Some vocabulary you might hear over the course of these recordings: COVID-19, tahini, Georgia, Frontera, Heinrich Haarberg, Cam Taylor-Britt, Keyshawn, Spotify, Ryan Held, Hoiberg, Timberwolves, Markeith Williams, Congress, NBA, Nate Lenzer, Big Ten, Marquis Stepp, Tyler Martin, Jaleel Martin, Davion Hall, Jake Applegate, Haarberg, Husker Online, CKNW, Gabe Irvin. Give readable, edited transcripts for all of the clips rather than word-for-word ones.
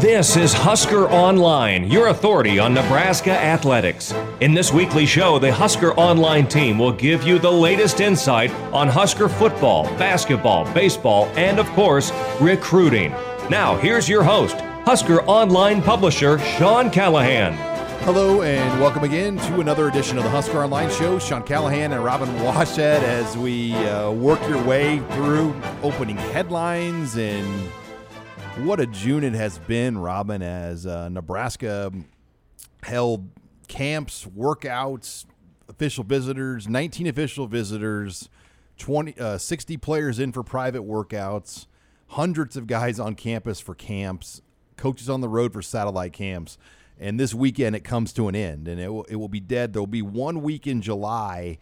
This is Husker Online, your authority on Nebraska athletics. In this weekly show, the Husker Online team will give you the latest insight on Husker football, basketball, baseball, and, of course, recruiting. Now, here's your host, Husker Online publisher Sean Callahan. Hello and welcome again to another edition of the Husker Online Show. Sean Callahan and Robin Washut as we work your way through opening headlines and... what a June it has been, Robin, as Nebraska held camps, workouts, official visitors, 19 official visitors, 60 players in for private workouts, hundreds of guys on campus for camps, coaches on the road for satellite camps. And this weekend it comes to an end, and it will be dead. There will be one week in July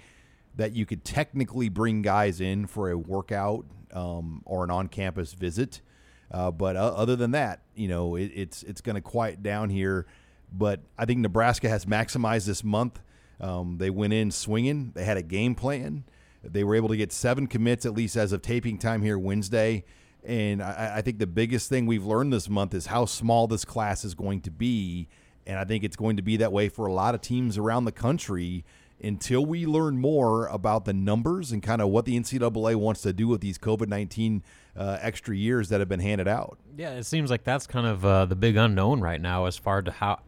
that you could technically bring guys in for a workout or an on-campus visit. But other than that, you know, it's going to quiet down here. But I think Nebraska has maximized this month. They went in swinging. They had a game plan. They were able to get 7 commits, at least as of taping time here Wednesday. And I think the biggest thing we've learned this month is how small this class is going to be. And I think it's going to be that way for a lot of teams around the country until we learn more about the numbers and kind of what the NCAA wants to do with these COVID-19 extra years that have been handed out. Yeah, it seems like that's kind of the big unknown right now as far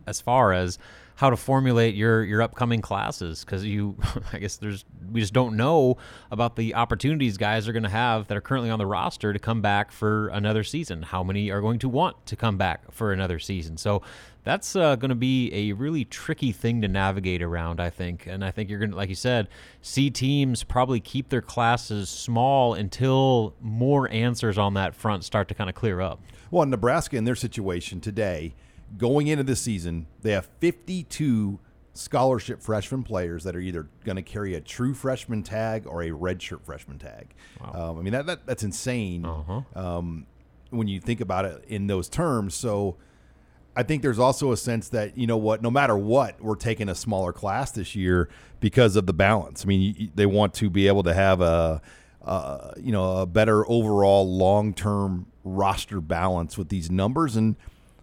as how to formulate your upcoming classes, because we just don't know about the opportunities guys are going to have that are currently on the roster to come back for another season. How many are going to want to come back for another season? So that's going to be a really tricky thing to navigate around, I think. And I think you're going to, like you said, see teams probably keep their classes small until more answers on that front start to kind of clear up. Well, Nebraska, in their situation today, going into this season, they have 52 scholarship freshman players that are either going to carry a true freshman tag or a redshirt freshman tag. Wow. I mean, that's insane when you think about it in those terms. So I think there's also a sense that, you know what, no matter what, we're taking a smaller class this year because of the balance. I mean, they want to be able to have a better overall long-term roster balance with these numbers. And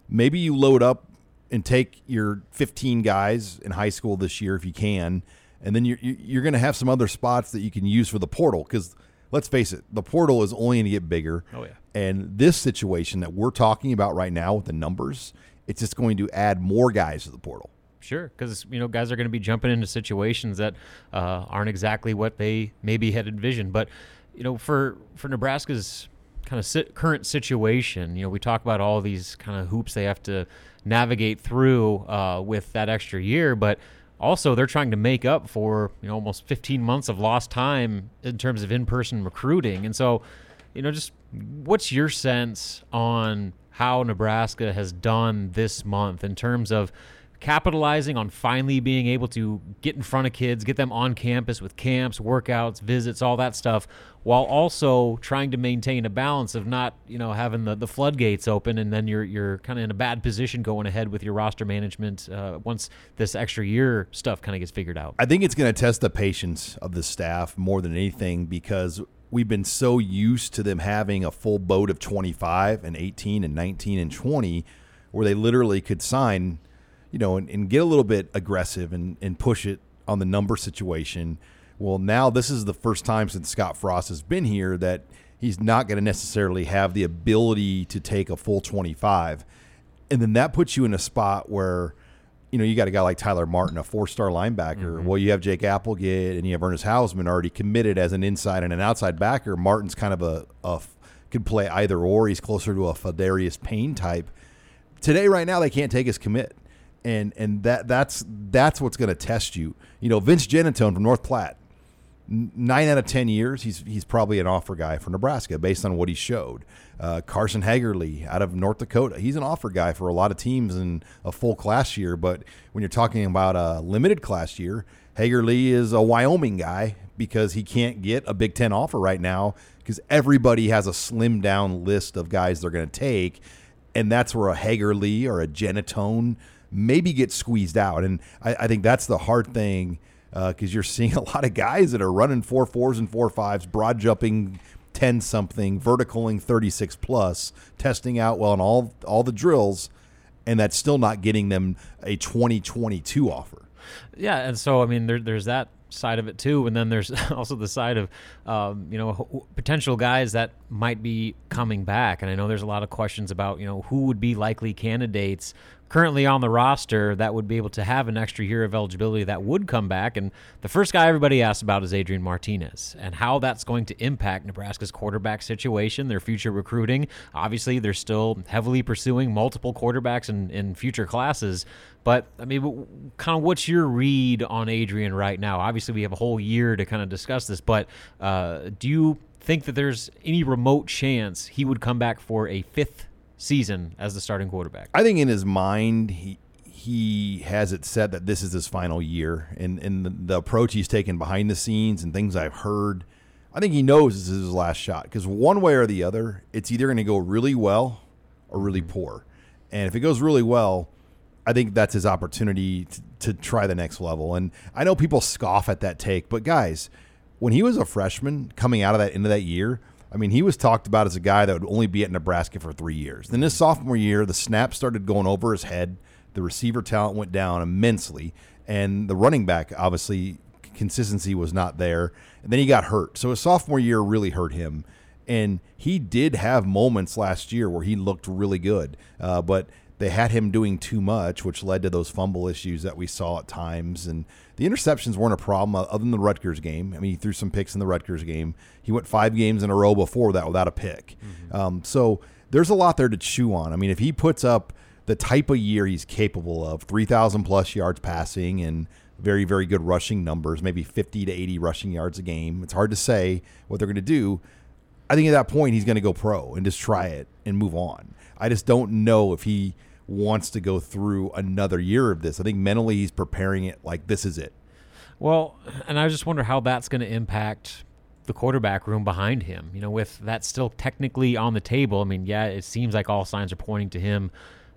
maybe you load up and take your 15 guys in high school this year if you can, and then you're going to have some other spots that you can use for the portal, because let's face it, the portal is only going to get bigger. Oh, yeah. And this situation that we're talking about right now with the numbers, it's just going to add more guys to the portal. Sure, because, you know, guys are going to be jumping into situations that aren't exactly what they maybe had envisioned. But, you know, for Nebraska's kind of current situation, you know, we talk about all these kind of hoops they have to navigate through with that extra year, but also they're trying to make up for, you know, almost 15 months of lost time in terms of in-person recruiting. And so, you know, just what's your sense on how Nebraska has done this month in terms of capitalizing on finally being able to get in front of kids, get them on campus with camps, workouts, visits, all that stuff, while also trying to maintain a balance of not, you know, having the floodgates open and then you're kind of in a bad position going ahead with your roster management once this extra year stuff kind of gets figured out? I think it's going to test the patience of the staff more than anything, because we've been so used to them having a full boat of 25 and 18 and 19 and 20 where they literally could sign, you know, and get a little bit aggressive and push it on the number situation. Well, now this is the first time since Scott Frost has been here that he's not going to necessarily have the ability to take a full 25. And then that puts you in a spot where, you know, you got a guy like Tyler Martin, a 4-star linebacker. Mm-hmm. Well, you have Jake Applegate and you have Ernest Hausman already committed as an inside and an outside backer. Martin's kind of a could play either or. He's closer to a Fadarius Payne type. Today, right now, they can't take his commit. And that's what's going to test you. You know, Vince Genitone from North Platte, 9 out of 10 years, he's probably an offer guy for Nebraska based on what he showed. Carson Haggerty out of North Dakota, he's an offer guy for a lot of teams in a full class year. But when you're talking about a limited class year, Hagerly is a Wyoming guy because he can't get a Big Ten offer right now because everybody has a slim down list of guys they're going to take. And that's where a Hagerly or a Genitone maybe gets squeezed out. And I think that's the hard thing. Because you're seeing a lot of guys that are running 4.4s and 4.5s, broad jumping 10-something, verticaling 36+, testing out well in all the drills, and that's still not getting them a 2022 offer. Yeah, and so, I mean, there's that side of it too, and then there's also the side of, potential guys that might be coming back. And I know there's a lot of questions about, who would be likely candidates currently on the roster that would be able to have an extra year of eligibility that would come back. And the first guy everybody asks about is Adrian Martinez and how that's going to impact Nebraska's quarterback situation, their future recruiting. Obviously, they're still heavily pursuing multiple quarterbacks in future classes. But, I mean, kind of what's your read on Adrian right now? Obviously, we have a whole year to kind of discuss this, but do you think that there's any remote chance he would come back for a fifth season as the starting quarterback? I think in his mind, he has it set that this is his final year, and the approach he's taken behind the scenes and things I've heard, I think he knows this is his last shot, because one way or the other, it's either going to go really well or really poor. And if it goes really well, I think that's his opportunity to try the next level. And I know people scoff at that take, but guys, when he was a freshman coming out of that end of that year, I mean, he was talked about as a guy that would only be at Nebraska for 3 years. Then his sophomore year, the snaps started going over his head. The receiver talent went down immensely. And the running back, obviously, consistency was not there. And then he got hurt. So his sophomore year really hurt him. And he did have moments last year where he looked really good. But they had him doing too much, which led to those fumble issues that we saw at times. And the interceptions weren't a problem other than the Rutgers game. I mean, he threw some picks in the Rutgers game. He went 5 games in a row before that without a pick. Mm-hmm. So there's a lot there to chew on. I mean, if he puts up the type of year he's capable of, 3,000-plus yards passing and very, very good rushing numbers, maybe 50 to 80 rushing yards a game, it's hard to say what they're going to do. I think at that point he's going to go pro and just try it and move on. I just don't know if he wants to go through another year of this. I think mentally he's preparing it like this is it. Well, and I just wonder how that's going to impact the quarterback room behind him, with that still technically on the table. I mean, yeah, it seems like all signs are pointing to him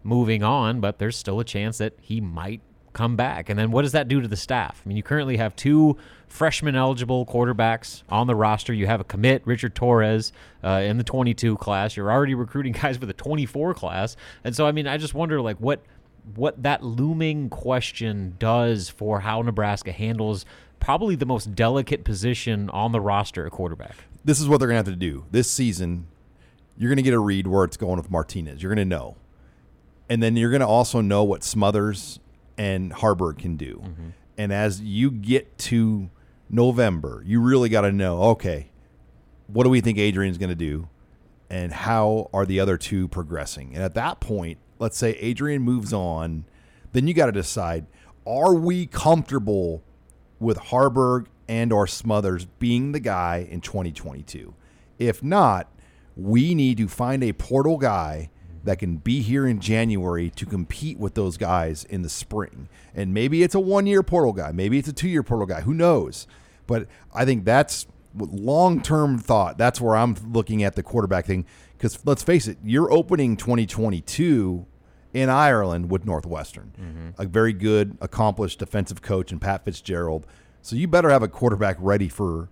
moving on, but there's still a chance that he might come back. And then what does that do to the staff? I mean, you currently have 2 freshman eligible quarterbacks on the roster. You have a commit, Richard Torres, in the 22 class. You're already recruiting guys for the 24 class. And so, I mean, I just wonder like what that looming question does for how Nebraska handles probably the most delicate position on the roster at quarterback. This is what they're going to have to do this season. You're going to get a read where it's going with Martinez. You're going to know. And then you're going to also know what Smothers and Haarberg can do. Mm-hmm. And as you get to November, you really got to know, okay, what do we think Adrian's going to do? And how are the other two progressing? And at that point, let's say Adrian moves on, then you got to decide, are we comfortable with Haarberg and or Smothers being the guy in 2022? If not, we need to find a portal guy that can be here in January to compete with those guys in the spring. And maybe it's a 1-year portal guy. Maybe it's a 2-year portal guy. Who knows? But I think that's long-term thought. That's where I'm looking at the quarterback thing. Because let's face it, you're opening 2022 in Ireland with Northwestern, a very good, accomplished defensive coach in Pat Fitzgerald. So you better have a quarterback ready for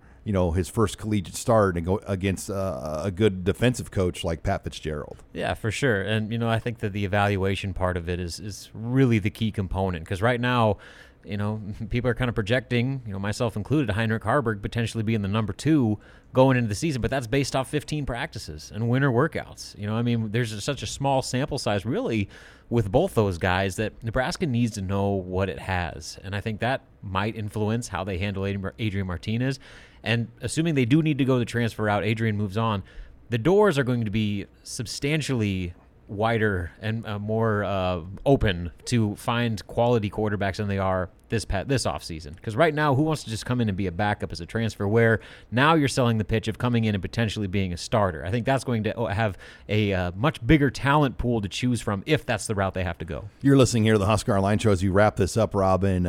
his first collegiate start and go against a good defensive coach like Pat Fitzgerald. Yeah, for sure. And, I think that the evaluation part of it is really the key component, because right now, people are kind of projecting, myself included, Heinrich Haarberg potentially being the number 2 going into the season, but that's based off 15 practices and winter workouts. I mean, there's such a small sample size really with both those guys that Nebraska needs to know what it has. And I think that might influence how they handle Adrian Martinez. And assuming they do need to go the transfer route, Adrian moves on, the doors are going to be substantially wider and more open to find quality quarterbacks than they are this offseason. Because right now, who wants to just come in and be a backup as a transfer, where now you're selling the pitch of coming in and potentially being a starter? I think that's going to have a much bigger talent pool to choose from if that's the route they have to go. You're listening here to the Husker Online Show. As you wrap this up, Robin,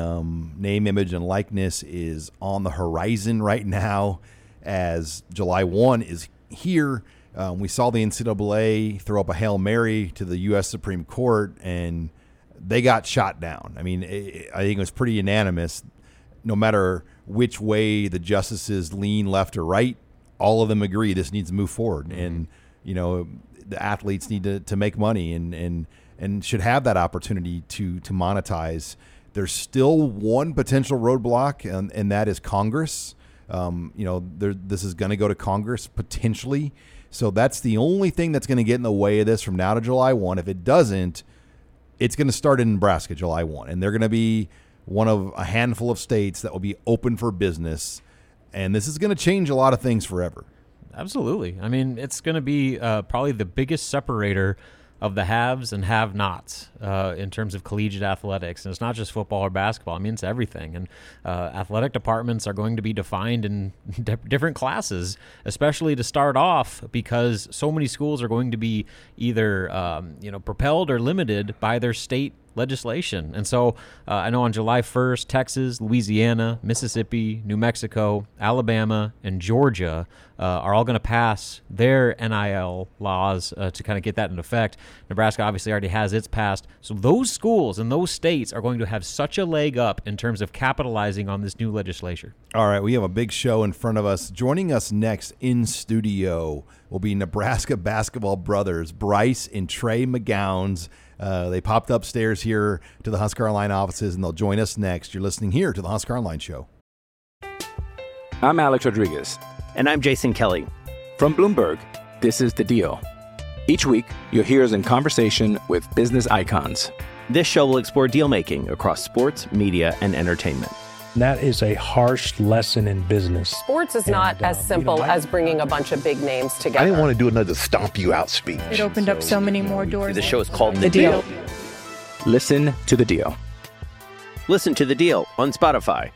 name, image, and likeness is on the horizon right now as July 1 is here. We saw the NCAA throw up a Hail Mary to the U.S. Supreme Court, and they got shot down. I mean, I think it was pretty unanimous. No matter which way the justices lean, left or right, all of them agree this needs to move forward. Mm-hmm. And, you know, the athletes need to make money and should have that opportunity to monetize. There's still one potential roadblock, and that is Congress. You know, this is going to go to Congress potentially. So that's the only thing that's going to get in the way of this from now to July 1. If it doesn't, it's going to start in Nebraska July 1. And they're going to be one of a handful of states that will be open for business. And this is going to change a lot of things forever. Absolutely. I mean, it's going to be probably the biggest separator of the haves and have-nots in terms of collegiate athletics. And it's not just football or basketball. I mean, it's everything. And athletic departments are going to be defined in different classes, especially to start off, because so many schools are going to be either propelled or limited by their state legislation. And so I know on July 1st, Texas, Louisiana, Mississippi, New Mexico, Alabama, and Georgia are all going to pass their NIL laws to kind of get that in effect. Nebraska obviously already has its passed. So those schools and those states are going to have such a leg up in terms of capitalizing on this new legislature. All right, we have a big show in front of us. Joining us next in studio will be Nebraska basketball brothers Bryce and Trey McGowens. They popped upstairs here to the Husker Online offices, and they'll join us next. You're listening here to the Husker Online Show. I'm Alex Rodriguez. And I'm Jason Kelly. From Bloomberg, this is The Deal. Each week, you'll hear us in conversation with business icons. This show will explore deal-making across sports, media, and entertainment. That is a harsh lesson in business. Sports is not as simple as bringing a bunch of big names together. I didn't want to do another stomp you out speech. It opened up so many more doors. The show is called The Deal. Listen to The Deal. Listen to The Deal on Spotify.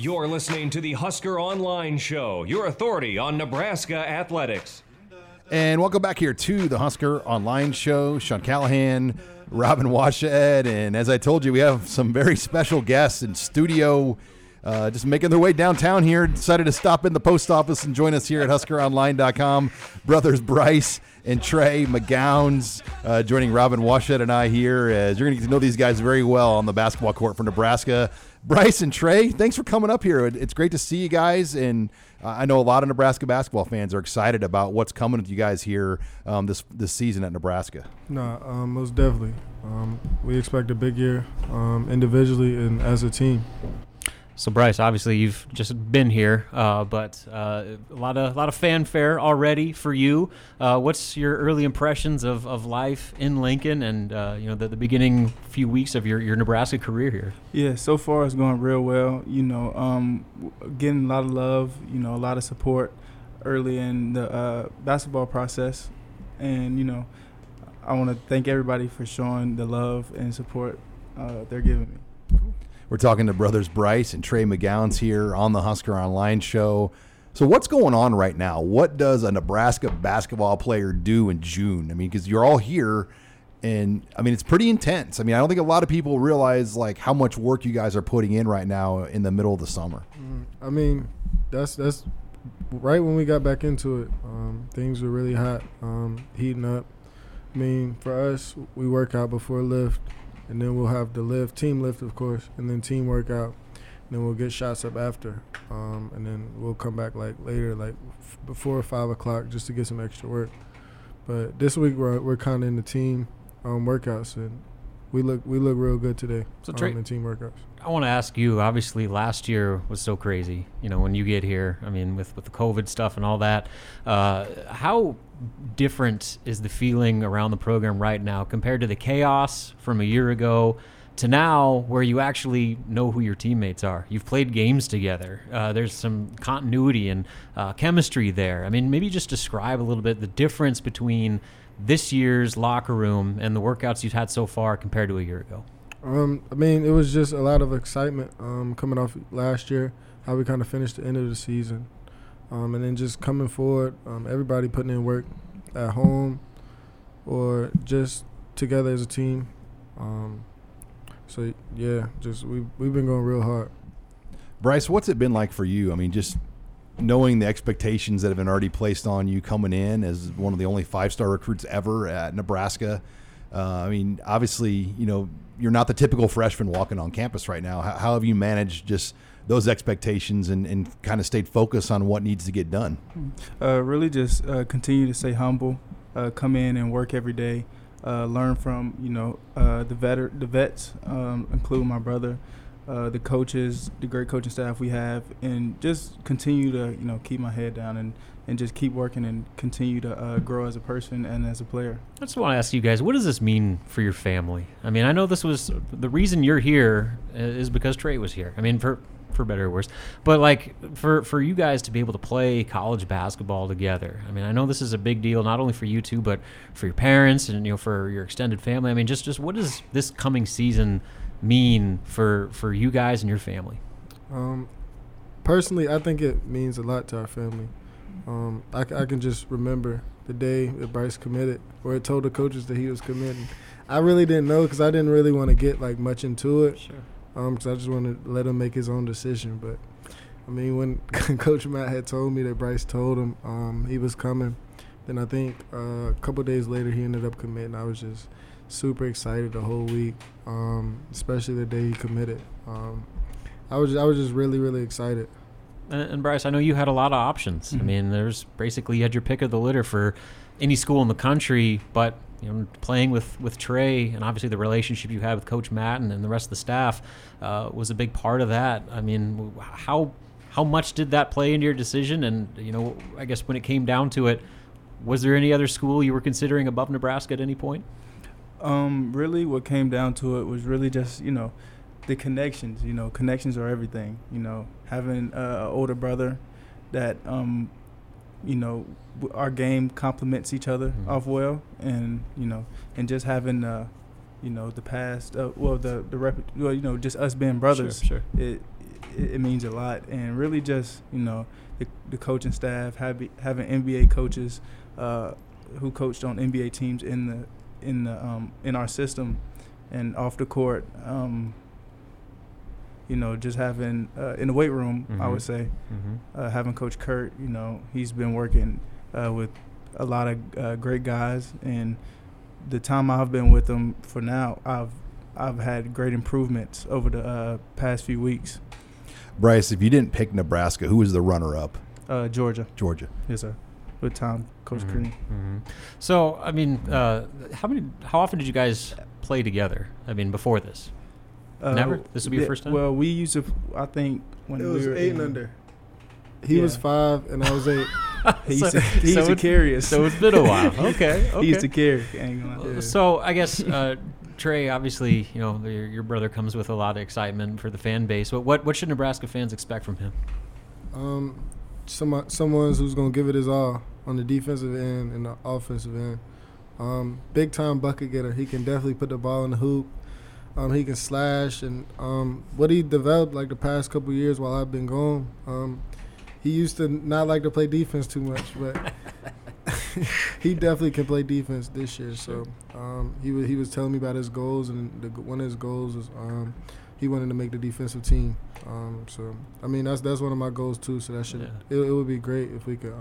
You're listening to the Husker Online Show, your authority on Nebraska athletics. And welcome back here to the Husker Online Show. Sean Callahan, Robin Washut, and as I told you, we have some very special guests in studio just making their way downtown here. Decided to stop in the post office and join us here at HuskerOnline.com. Brothers Bryce and Trey McGowens joining Robin Washut and I here, as you're going to get to know these guys very well on the basketball court for Nebraska. Bryce and Trey, thanks for coming up here. It's great to see you guys, and I know a lot of Nebraska basketball fans are excited about what's coming with you guys here this season at Nebraska. Most definitely. We expect a big year individually and as a team. So, Bryce, obviously you've just been here, but a lot of fanfare already for you. What's your early impressions of life in Lincoln and the beginning few weeks of your Nebraska career here? Yeah, so far it's going real well. Getting a lot of love, a lot of support early in the basketball process, and I want to thank everybody for showing the love and support they're giving me. We're talking to brothers Bryce and Trey McGowens here on the Husker Online Show. So what's going on right now? What does a Nebraska basketball player do in June? I mean, because you're all here, and, I mean, it's pretty intense. I mean, I don't think a lot of people realize, how much work you guys are putting in right now in the middle of the summer. I mean, that's right when we got back into it. Things were really hot, heating up. I mean, for us, we work out before lift. And then we'll have the lift, team lift, of course, and then team workout. And then we'll get shots up after. And then we'll come back later, before 5 o'clock, just to get some extra work. But this week we're kind of in the team workouts, and we look real good today in team workouts. I want to ask you, obviously last year was so crazy, when you get here, I mean, with the COVID stuff and all that, how different is the feeling around the program right now compared to the chaos from a year ago to now where you actually know who your teammates are. You've played games together. There's some continuity and chemistry there. I mean, maybe just describe a little bit the difference between this year's locker room and the workouts you've had so far compared to a year ago. I mean, it was just a lot of excitement coming off last year, how we kind of finished the end of the season. And then just coming forward, everybody putting in work at home or just together as a team. So, yeah, just we've been going real hard. Bryce, what's it been like for you? I mean, just knowing the expectations that have been already placed on you coming in as one of the only five-star recruits ever at Nebraska. I mean, obviously, you know, you're not the typical freshman walking on campus right now. How have you managed just those expectations and kind of stayed focused on what needs to get done? Really just continue to stay humble, come in and work every day, learn from, you know, the vets, including my brother, the coaches, the great coaching staff we have, and just continue to, you know, keep my head down and just keep working and continue to grow as a person and as a player. I just want to ask you guys, what does this mean for your family? I mean, I know this was the reason you're here is because Trey was here. I mean, for better or worse, but like for you guys to be able to play college basketball together. I mean, I know this is a big deal, not only for you two, but for your parents and, you know, for your extended family. I mean, just what does this coming season mean for you guys and your family? Personally, I think it means a lot to our family. I can just remember the day that Bryce committed, or it told the coaches that he was committing. I really didn't know because I didn't really want to get like much into it. Sure. Because I just wanted to let him make his own decision. But, I mean, when Coach Matt had told me that Bryce told him he was coming, then I think a couple days later he ended up committing. I was just super excited the whole week, especially the day he committed. I was just really, really excited. And Bryce, I know you had a lot of options. Mm-hmm. I mean, there's basically you had your pick of the litter for any school in the country, but you know, playing with Trey and obviously the relationship you had with Coach Matt and the rest of the staff was a big part of that. I mean, how much did that play into your decision? And you know, I guess when it came down to it, was there any other school you were considering above Nebraska at any point? Really, what came down to it was really just, you know, the connections. You know, connections are everything. You know, having an older brother that you know, our game complements each other off well, and you know, and just having you know, the past, well, you know, just us being brothers, sure. It means a lot, and really just, you know, the coaching staff, having NBA coaches who coached on NBA teams in our system, and off the court, you know, just having in the weight room, I would say, having Coach Kurt, you know, he's been working with a lot of great guys, and the time I've been with him for now, I've had great improvements over the past few weeks. Bryce, if you didn't pick Nebraska, who was the runner-up? Georgia. Yes, sir. With Tom, Coach Green. So, I mean, how often did you guys play together? I mean, before this. Never? This would be your first time? Well, we used to, I think, when we were 8 and under. He was 5 and I was 8. he used to carry us. So it's been a while. Okay. He used to carry. So I guess, Trey, obviously, you know, your brother comes with a lot of excitement for the fan base. But what should Nebraska fans expect from him? Someone who's going to give it his all on the defensive end and the offensive end. Big-time bucket getter. He can definitely put the ball in the hoop. He can slash, and what he developed like the past couple years while I've been gone, he used to not like to play defense too much, but he definitely can play defense this year. So he was telling me about his goals, and one of his goals was he wanted to make the defensive team. So, I mean, that's one of my goals too, so that should it would be great if we could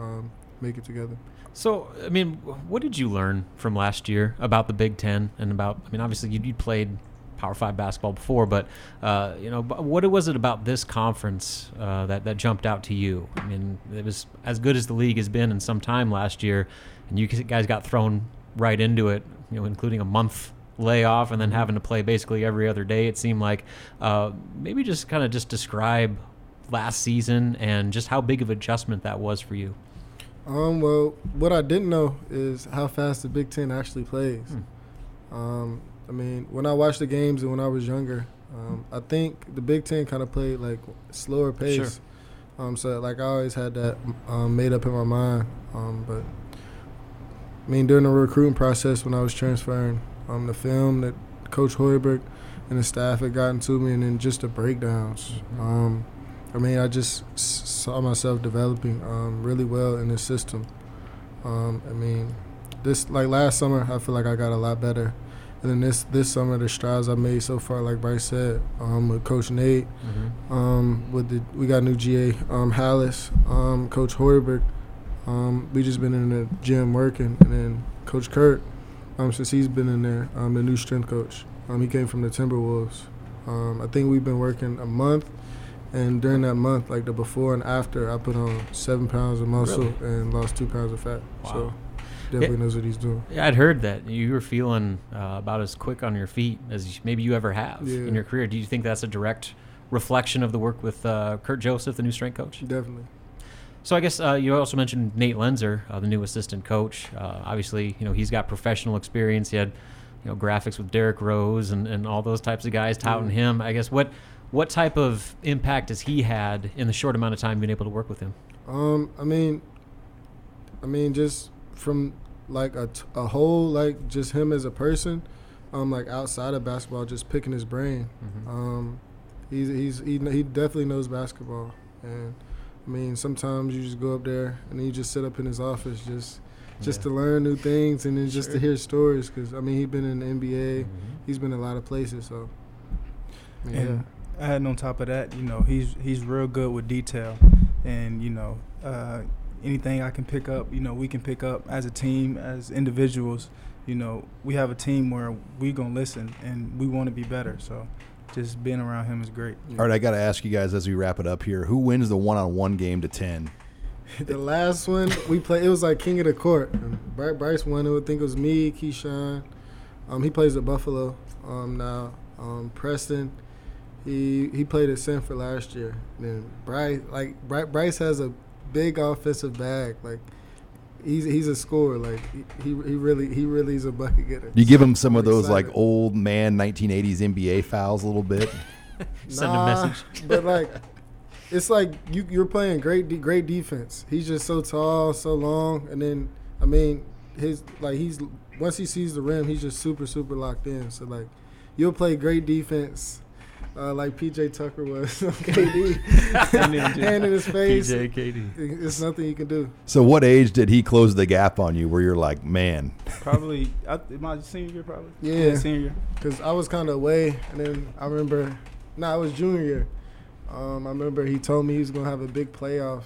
make it together. So, I mean, what did you learn from last year about the Big Ten and about, I mean, obviously you played – Power 5 basketball before, but you know, what was it about this conference that jumped out to you? I mean, it was as good as the league has been in some time last year, and you guys got thrown right into it, you know, including a month layoff and then having to play basically every other day, it seemed like. Maybe just kind of describe last season and just how big of adjustment that was for you. Well, what I didn't know is how fast the Big Ten actually plays. I mean, when I watched the games and when I was younger, I think the Big Ten kind of played like slower pace. Sure. So like I always had that made up in my mind. But I mean, during the recruiting process when I was transferring, the film that Coach Hoiberg and the staff had gotten to me, and then just the breakdowns. Mm-hmm. I mean, I just saw myself developing really well in this system. I mean, this like last summer, I feel like I got a lot better. And then this summer, the strides I made so far, like Bryce said, with Coach Nate, mm-hmm. We got new GA, Hallis, Coach Hoiberg. We just been in the gym working, and then Coach Kurt, since he's been in there, the new strength coach. He came from the Timberwolves. I think we've been working a month, and during that month, like the before and after, I put on 7 pounds of muscle and lost 2 pounds of fat. Wow. So definitely knows what he's doing. Yeah, I'd heard that. You were feeling about as quick on your feet as maybe you ever have in your career. Do you think that's a direct reflection of the work with Kurt Joseph, the new strength coach? Definitely. So I guess you also mentioned Nate Lenzer, the new assistant coach. Obviously, you know, he's got professional experience. He had, you know, graphics with Derrick Rose and all those types of guys touting him. I guess what type of impact has he had in the short amount of time being able to work with him? I mean, just from like a whole, like just him as a person, like outside of basketball, just picking his brain. Mm-hmm. He definitely knows basketball, and I mean sometimes you just go up there and then you just sit up in his office just to learn new things, and then just to hear stories, because I mean he's been in the NBA, mm-hmm. he's been in a lot of places, so yeah. And on top of that, you know, he's real good with detail, and you know, anything I can pick up, you know, we can pick up as a team, as individuals. You know, we have a team where we gonna listen and we want to be better. So just being around him is great. Yeah. All right, I got to ask you guys as we wrap it up here: who wins the one-on-one game to 10? The last one we played, it was like king of the court. Bryce won. I think it was me, Keyshawn. He plays at Buffalo now. Preston. He played at Sanford last year. Then Bryce has a big offensive bag. Like he's a scorer. Like he really is a bucket getter. You give him some of those like old man 1980s NBA fouls a little bit. Send a message. But like it's like you're playing great defense. He's just so tall, so long, and then I mean his like he's once he sees the rim, he's just super super locked in. So like you'll play great defense. Like PJ Tucker was on KD, hand in his face. PJ, KD. It's nothing you can do. So, what age did he close the gap on you? Where you're like, man, probably my senior year, probably. Yeah, senior. Because I was kind of away, and then I remember, I was junior year. I remember he told me he was gonna have a big playoffs.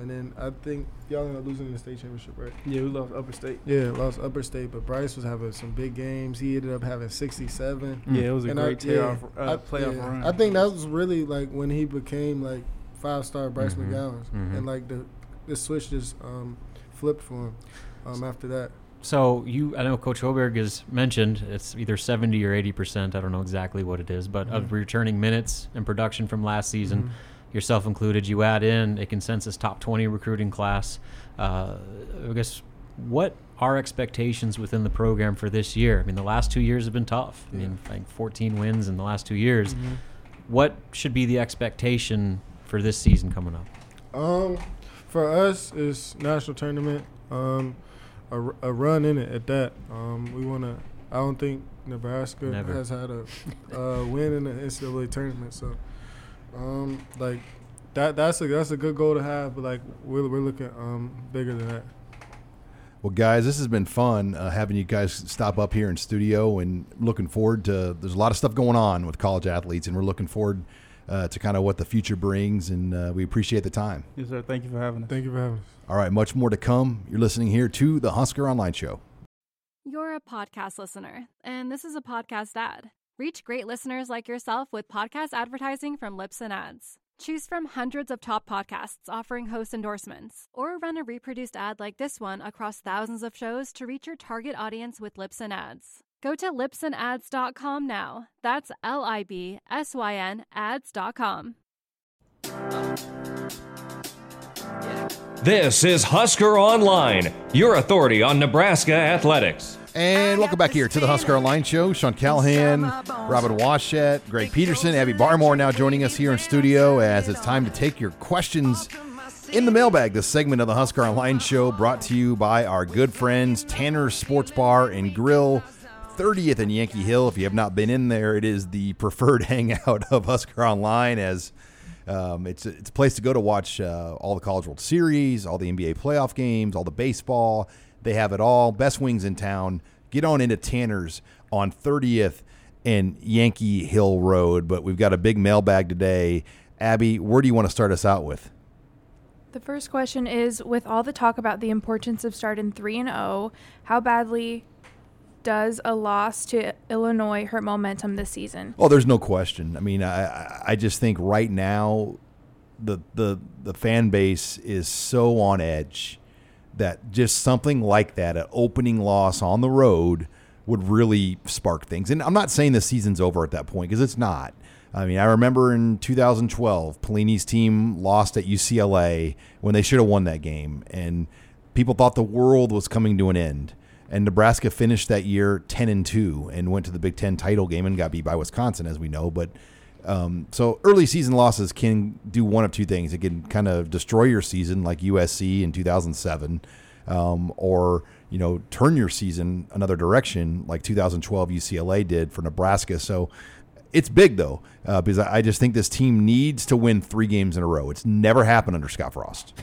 And then I think y'all ended up losing in the state championship, right? Yeah, we lost Upper State. Yeah, lost Upper State, but Bryce was having some big games. He ended up having 67. Yeah, it was a great playoff run. I think that was really like when he became like five-star Bryce mm-hmm. McGowens, mm-hmm. and like the switch just flipped for him after that. So I know Coach Hoiberg has mentioned it's either 70 or 80%. I don't know exactly what it is, but mm-hmm. of returning minutes and production from last season. Mm-hmm. Yourself included, you add in a consensus top 20 recruiting class. I guess, what are expectations within the program for this year? I mean, the last 2 years have been tough. Yeah. I mean, like 14 wins in the last 2 years. Mm-hmm. What should be the expectation for this season coming up? For us, it's national tournament, a run in it at that. We want to – I don't think Nebraska has had a win in the NCAA tournament, so – like that's a good goal to have, but like we're looking bigger than that. Well, guys, this has been fun having you guys stop up here in studio, and looking forward to. There's a lot of stuff going on with college athletes, and we're looking forward to kind of what the future brings, and we appreciate the time. Yes, sir. Thank you for having us. Thank you for having us. All right, much more to come. You're listening here to the Husker Online Show. You're a podcast listener, and this is a podcast ad. Reach great listeners like yourself with podcast advertising from Lips and Ads. Choose from hundreds of top podcasts offering host endorsements, or run a reproduced ad like this one across thousands of shows to reach your target audience with Lips and Ads. Go to lipsandads.com now. That's LIBSYN ads.com. This is Husker Online, your authority on Nebraska athletics. And welcome back here to the Husker Online Show. Sean Callahan, Robin Washut, Greg Peterson, Abby Barmore now joining us here in studio as it's time to take your questions in the mailbag. This segment of the Husker Online Show brought to you by our good friends Tanner's Sports Bar and Grill, 30th and Yankee Hill. If you have not been in there, it is the preferred hangout of Husker Online, as it's a place to go to watch all the College World Series, all the NBA playoff games, all the baseball. They have it all. Best wings in town. Get on into Tanner's on 30th and Yankee Hill Road. But we've got a big mailbag today. Abby, where do you want to start us out with? The first question is, with all the talk about the importance of starting 3-0, how badly does a loss to Illinois hurt momentum this season? Oh, there's no question. I mean, I just think right now the fan base is so on edge that just something like that, an opening loss on the road, would really spark things. And I'm not saying the season's over at that point, because it's not. I mean, I remember in 2012, Pelini's team lost at UCLA when they should have won that game, and people thought the world was coming to an end. And Nebraska finished that year 10-2 and went to the Big Ten title game and got beat by Wisconsin, as we know. But so early season losses can do one of two things. It can kind of destroy your season, like USC in 2007, or turn your season another direction, like 2012 UCLA did for Nebraska. So it's big, though, because I just think this team needs to win 3 games in a row. It's never happened under Scott Frost.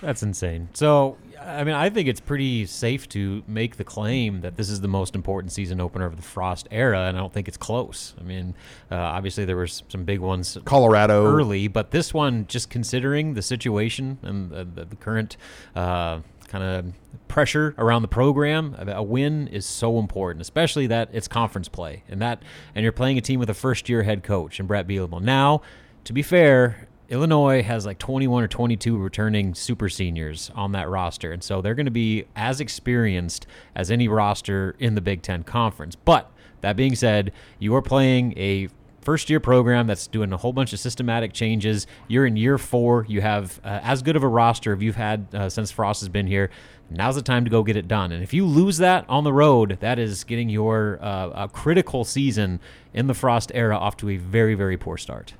That's insane. So, I mean, I think it's pretty safe to make the claim that this is the most important season opener of the Frost era, and I don't think it's close. I mean, obviously there were some big ones, Colorado early, but this one, just considering the situation and the current kind of pressure around the program, a win is so important, especially that it's conference play, and you're playing a team with a first-year head coach and Brett Bielema. Now, to be fair, Illinois has like 21 or 22 returning super seniors on that roster, and so they're going to be as experienced as any roster in the Big Ten Conference. But that being said, you are playing a first-year program that's doing a whole bunch of systematic changes. You're in year 4. You have as good of a roster as you've had since Frost has been here. Now's the time to go get it done. And if you lose that on the road, that is getting your a critical season in the Frost era off to a very, very poor start.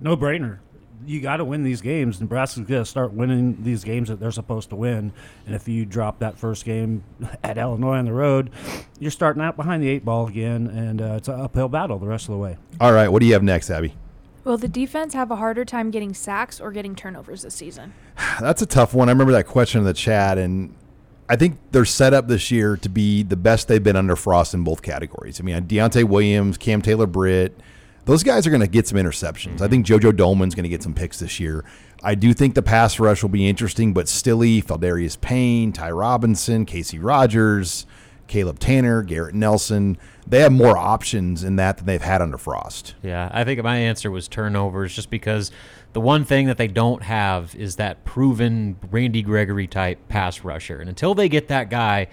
No-brainer. You got to win these games. Nebraska's going to start winning these games that they're supposed to win. And if you drop that first game at Illinois on the road, you're starting out behind the 8 ball again, and it's an uphill battle the rest of the way. All right, what do you have next, Abby? Will the defense have a harder time getting sacks or getting turnovers this season? That's a tough one. I remember that question in the chat, and I think they're set up this year to be the best they've been under Frost in both categories. I mean, Deontay Williams, Cam Taylor-Britt, those guys are going to get some interceptions. I think JoJo Dolman's going to get some picks this year. I do think the pass rush will be interesting, but Stille, Feldarius Payne, Ty Robinson, Casey Rogers, Caleb Tanner, Garrett Nelson, they have more options in that than they've had under Frost. Yeah, I think my answer was turnovers, just because the one thing that they don't have is that proven Randy Gregory-type pass rusher. And until they get that guy,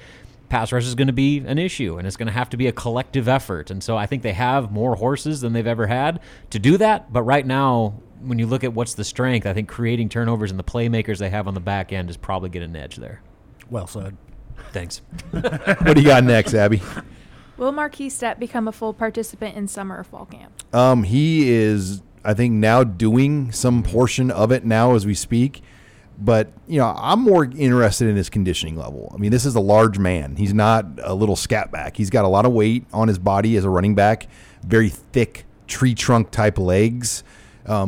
pass rush is going to be an issue, and it's going to have to be a collective effort. And so I think they have more horses than they've ever had to do that. But right now, when you look at what's the strength, I think creating turnovers and the playmakers they have on the back end is probably getting an edge there. Well said. Thanks. What do you got next, Abby? Will Marquis Stepp become a full participant in summer or fall camp? He is, I think, now doing some portion of it now as we speak. But, I'm more interested in his conditioning level. I mean, this is a large man. He's not a little scat back. He's got a lot of weight on his body as a running back, very thick tree trunk type legs.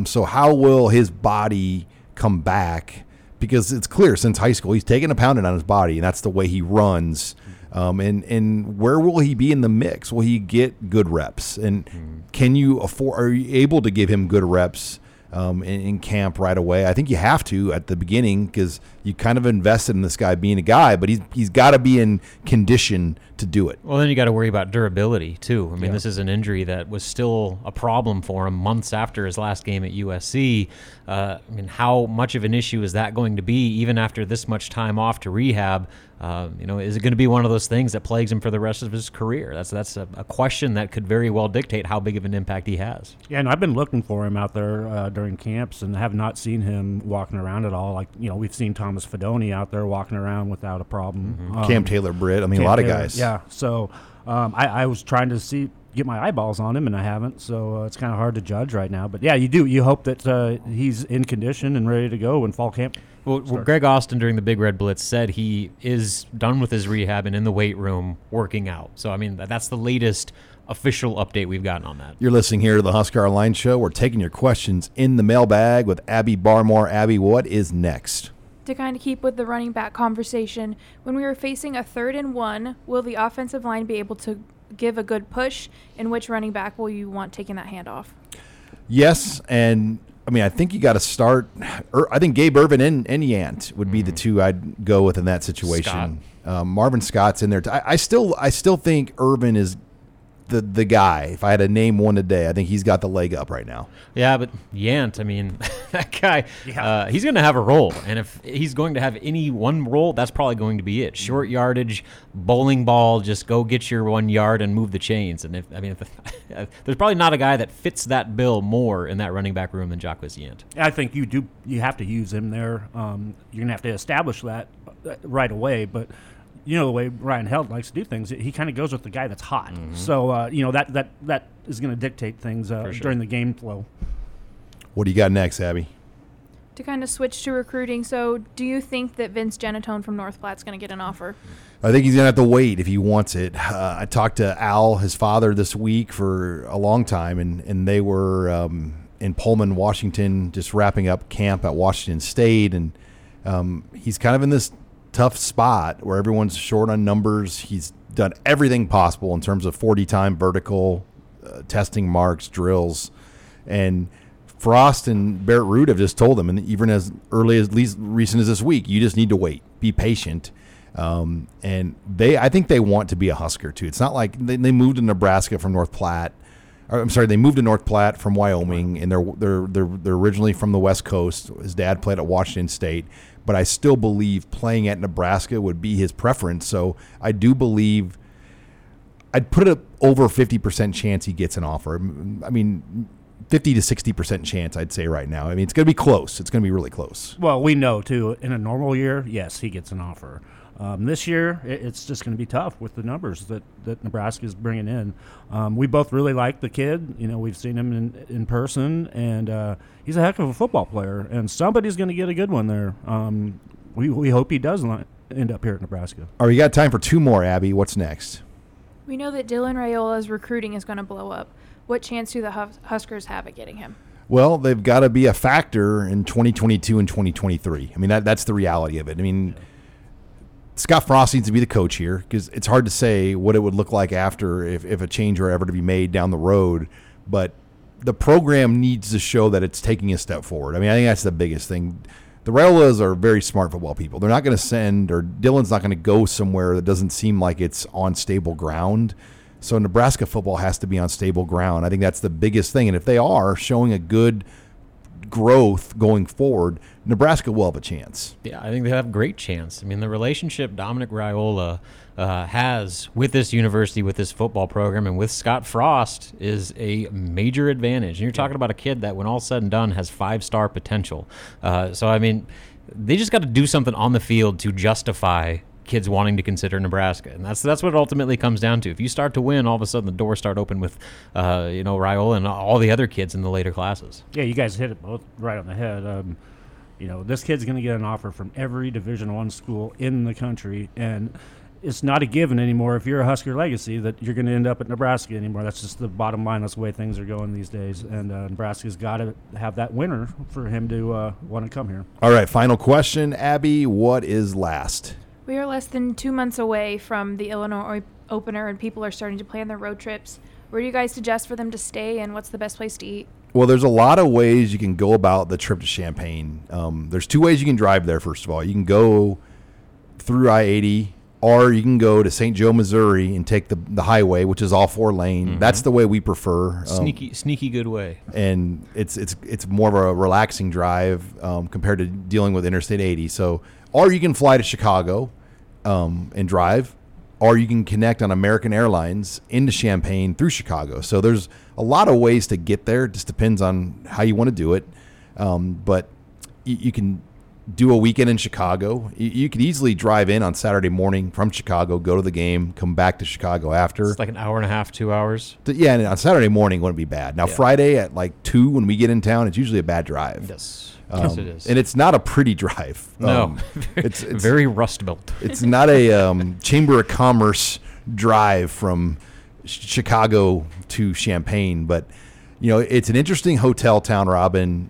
So how will his body come back? Because it's clear since high school, he's taken a pounding on his body, and that's the way he runs. And where will he be in the mix? Will he get good reps? And can you afford, are you able to give him good reps in camp right away? I think you have to at the beginning, because you kind of invested in this guy being a guy, but he's got to be in condition to do it. Well, then you got to worry about durability too. I mean, This is an injury that was still a problem for him months after his last game at USC. I mean, how much of an issue is that going to be even after this much time off to rehab? Is it going to be one of those things that plagues him for the rest of his career? That's a question that could very well dictate how big of an impact he has. Yeah, and I've been looking for him out there during camps and have not seen him walking around at all. Like, you know, we've seen Thomas Fedoni out there walking around without a problem. Mm-hmm. Cam Taylor-Britt. I mean, a lot of guys. Yeah. So I was trying to get my eyeballs on him, and I haven't. So it's kind of hard to judge right now. But, yeah, you do. You hope that he's in condition and ready to go when fall camp. Well, Greg Austin during the Big Red Blitz said he is done with his rehab and in the weight room working out. So, I mean, that's the latest official update we've gotten on that. You're listening here to the Husker Online Show. We're taking your questions in the mailbag with Abby Barmore. Abby, what is next? To kind of keep with the running back conversation, when we are facing a 3rd and 1, will the offensive line be able to give a good push, and which running back will you want taking that handoff? Yes, and I mean, I think you got to start. I think Gabe Irvin and Yant would be the two I'd go with in that situation. Marvin Scott's in there. I still think Irvin is the guy. If I had to name one today, I think he's got the leg up right now. Yeah, but Yant, I mean, that guy, he's going to have a role. And if he's going to have any one role, that's probably going to be it. Short yardage, bowling ball, just go get your 1 yard and move the chains. And if there's probably not a guy that fits that bill more in that running back room than Jacquizz Yant. I think you have to use him there. You're going to have to establish that right away, but you know the way Ryan Held likes to do things. He kind of goes with the guy that's hot. Mm-hmm. So that is going to dictate things during the game flow. What do you got next, Abby? To kind of switch to recruiting, so do you think that Vince Genitone from North Platte is going to get an offer? I think he's going to have to wait if he wants it. I talked to Al, his father, this week for a long time, and they were in Pullman, Washington, just wrapping up camp at Washington State, and he's kind of in this tough spot where everyone's short on numbers. He's done everything possible in terms of 40-time vertical, testing marks, drills. And Frost and Barrett Root have just told him, and even as early as recent as this week, you just need to wait. Be patient. And I think they want to be a Husker, too. It's not like they moved to Nebraska from North Platte. They moved to North Platte from Wyoming, and they're originally from the West Coast. His dad played at Washington State, but I still believe playing at Nebraska would be his preference. So I do believe I'd put it over 50% chance he gets an offer. I mean, 50 to 60% chance, I'd say right now. I mean, it's going to be close. It's going to be really close. Well, we know, too, in a normal year, yes, he gets an offer. This year, it's just going to be tough with the numbers that Nebraska is bringing in. We both really like the kid. You know, we've seen him in person, and he's a heck of a football player. And somebody's going to get a good one there. We hope he does end up here at Nebraska. All right, you got time for 2 more, Abby. What's next? We know that Dylan Raiola's recruiting is going to blow up. What chance do the Huskers have at getting him? Well, they've got to be a factor in 2022 and 2023. I mean, that's the reality of it. I mean, yeah. Scott Frost needs to be the coach here because it's hard to say what it would look like after if a change were ever to be made down the road. But the program needs to show that it's taking a step forward. I mean, I think that's the biggest thing. The Raiolas are very smart football people. They're not going to Dylan's not going to go somewhere that doesn't seem like it's on stable ground. So Nebraska football has to be on stable ground. I think that's the biggest thing. And if they are showing a good growth going forward, Nebraska will have a chance. Yeah, I think they have a great chance. I mean, the relationship Dominic Raiola has with this university, with this football program, and with Scott Frost is a major advantage. And you're talking about a kid that, when all said and done, has 5-star potential. So, I mean, they just got to do something on the field to justify kids wanting to consider Nebraska, and that's what it ultimately comes down to. If you start to win, all of a sudden the doors start open with, Raiola and all the other kids in the later classes. Yeah, you guys hit it both right on the head. This kid's going to get an offer from every Division I school in the country, and it's not a given anymore if you're a Husker legacy that you're going to end up at Nebraska anymore. That's just the bottom line. That's the way things are going these days, and Nebraska's got to have that winner for him to want to come here. All right, final question, Abby. What is last? We are less than 2 months away from the Illinois opener, and people are starting to plan their road trips. Where do you guys suggest for them to stay, and what's the best place to eat? Well, there's a lot of ways you can go about the trip to Champaign. There's 2 ways you can drive there, first of all. You can go through I-80, or you can go to St. Joe, Missouri, and take the highway, which is all 4-lane. Mm-hmm. That's the way we prefer. Sneaky good way. And it's more of a relaxing drive compared to dealing with Interstate 80. So, or you can fly to Chicago and drive, or you can connect on American Airlines into Champaign through Chicago. So there's a lot of ways to get there. It just depends on how you want to do it. But you can do a weekend in Chicago. You could easily drive in on Saturday morning from Chicago, go to the game, come back to Chicago after. It's like an hour and a half, 2 hours. Yeah, and on Saturday morning wouldn't be bad. Now, yeah. Friday at like 2 when we get in town, it's usually a bad drive. Yes. Yes, it is. And it's not a pretty drive. No. It's very rust belt. It's not a Chamber of Commerce drive from Chicago to Champaign, but you know, it's an interesting hotel town, Robin.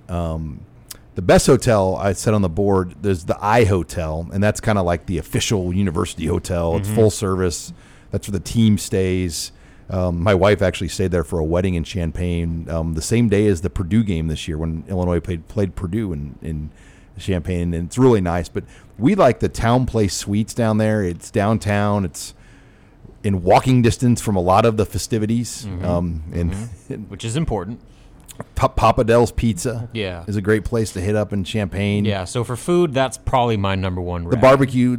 The best hotel I said on the board, there's the I Hotel, and that's kind of like the official university hotel. It's full service. That's where the team stays. My wife actually stayed there for a wedding in Champaign the same day as the Purdue game this year when Illinois played Purdue in Champaign, and it's really nice. But we like the Town Place Suites down there. It's downtown. It's in walking distance from a lot of the festivities. Which is important. Papa Del's Pizza is a great place to hit up in Champaign. Yeah, so for food, that's probably my number one rack. The barbecue.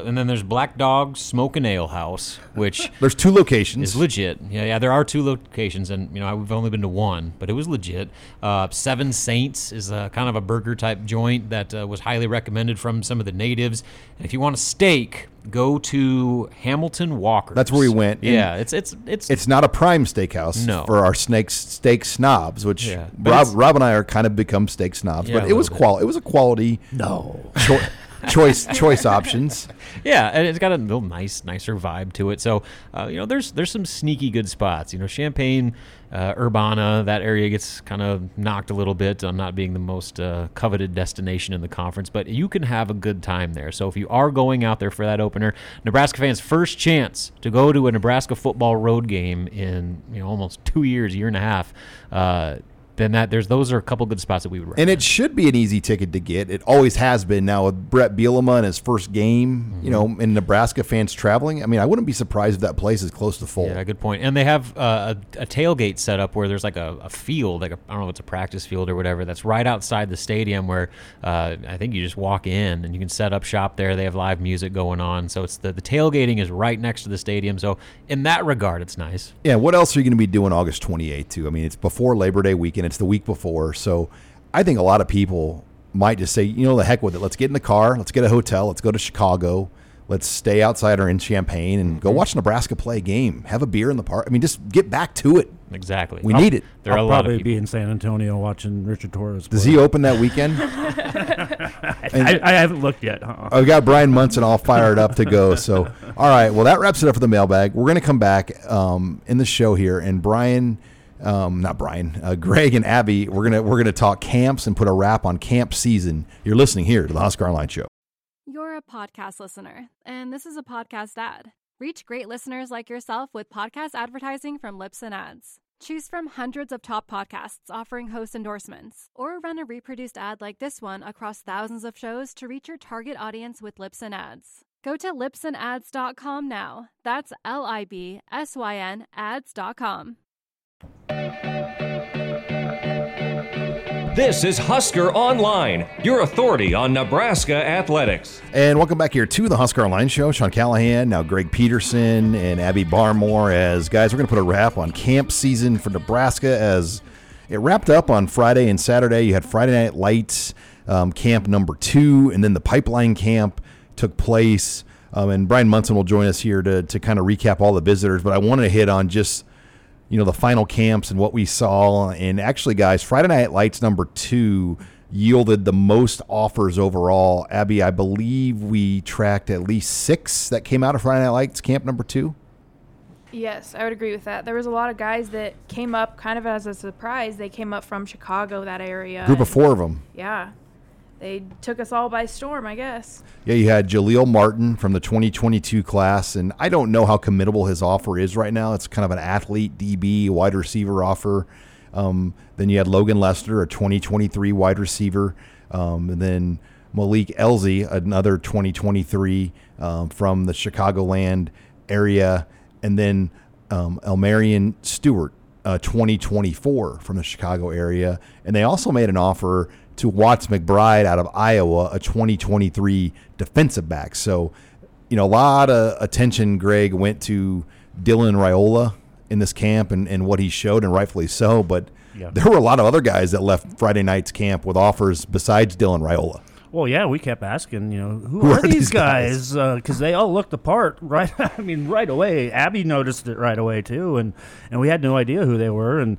And then there's Black Dog Smoke and Ale House, which... There's two locations. It's legit. Yeah, there are two locations, and you know we've only been to one, but it was legit. Seven Saints is kind of a burger-type joint that was highly recommended from some of the natives. And if you want a steak... Go to Hamilton Walker's. That's where we went. Yeah, it's not a prime steakhouse for our steak snobs, which Rob and I are kind of become steak snobs. Yeah, but it was a quality choice options. Yeah, and it's got a little nicer vibe to it. So you know, there's some sneaky good spots. You know, Champaign, Urbana, that area gets kind of knocked a little bit on not being the most coveted destination in the conference, but you can have a good time there. So if you are going out there for that opener, Nebraska fans' first chance to go to a Nebraska football road game in almost 2 years, year and a half. Then those are a couple good spots that we would recommend. And it should be an easy ticket to get. It always has been. Now with Brett Bielema in his first game, and Nebraska fans traveling, I mean, I wouldn't be surprised if that place is close to full. Yeah, good point. And they have a tailgate set up where there's like a field, like I don't know if it's a practice field or whatever, that's right outside the stadium where I think you just walk in and you can set up shop there. They have live music going on. So it's the tailgating is right next to the stadium. So in that regard, it's nice. Yeah, what else are you going to be doing August 28th, too? I mean, it's before Labor Day weekend. It's the week before, so I think a lot of people might just say, the heck with it. Let's get in the car. Let's get a hotel. Let's go to Chicago. Let's stay outside or in Champaign and go watch Nebraska play a game. Have a beer in the park. I mean, just get back to it. Exactly. We need it. I'll probably be in San Antonio watching Richard Torres play. Does he open that weekend? I haven't looked yet. I've got Brian Munson all fired up to go. So, all right. Well, that wraps it up for the mailbag. We're going to come back in the show here, and Greg and Abby, we're gonna talk camps and put a wrap on camp season. You're listening here to the Husker Online Show. You're a podcast listener, and this is a podcast ad. Reach great listeners like yourself with podcast advertising from Lips and Ads. Choose from hundreds of top podcasts offering host endorsements, or run a reproduced ad like this one across thousands of shows to reach your target audience with Lips and Ads. Go to lipsandads.com now. That's LIBSYN ads.com. This is Husker Online, your authority on Nebraska athletics. And welcome back here to the Husker Online Show. Sean Callahan, now Greg Peterson, and Abby Barmore. As guys, we're going to put a wrap on camp season for Nebraska as it wrapped up on Friday and Saturday. You had Friday Night Lights, camp number 2, and then the Pipeline Camp took place. And Brian Munson will join us here to kind of recap all the visitors. But I wanted to hit on just the final camps and what we saw. And actually, guys, Friday Night Lights number 2 yielded the most offers overall. Abby, I believe we tracked at least 6 that came out of Friday Night Lights camp number 2. Yes, I would agree with that. There was a lot of guys that came up kind of as a surprise. They came up from Chicago, that area. Group of 4 of them. Yeah. They took us all by storm, I guess. Yeah, you had Jaleel Martin from the 2022 class, and I don't know how committable his offer is right now. It's kind of an athlete, DB, wide receiver offer. Then you had Logan Lester, a 2023 wide receiver. And then Malik Elzey, another 2023 from the Chicagoland area. And then Elmarian Stewart, 2024 from the Chicago area. And they also made an offer to Watts McBride out of Iowa, a 2023 defensive back. So, a lot of attention, Greg, went to Dylan Raiola in this camp and what he showed, and rightfully so. But Yeah. There were a lot of other guys that left Friday night's camp with offers besides Dylan Raiola. Well, yeah, we kept asking, you know, who are these guys? Because they all looked the part, right? I mean, right away. Abby noticed it right away, too, and we had no idea who they were. And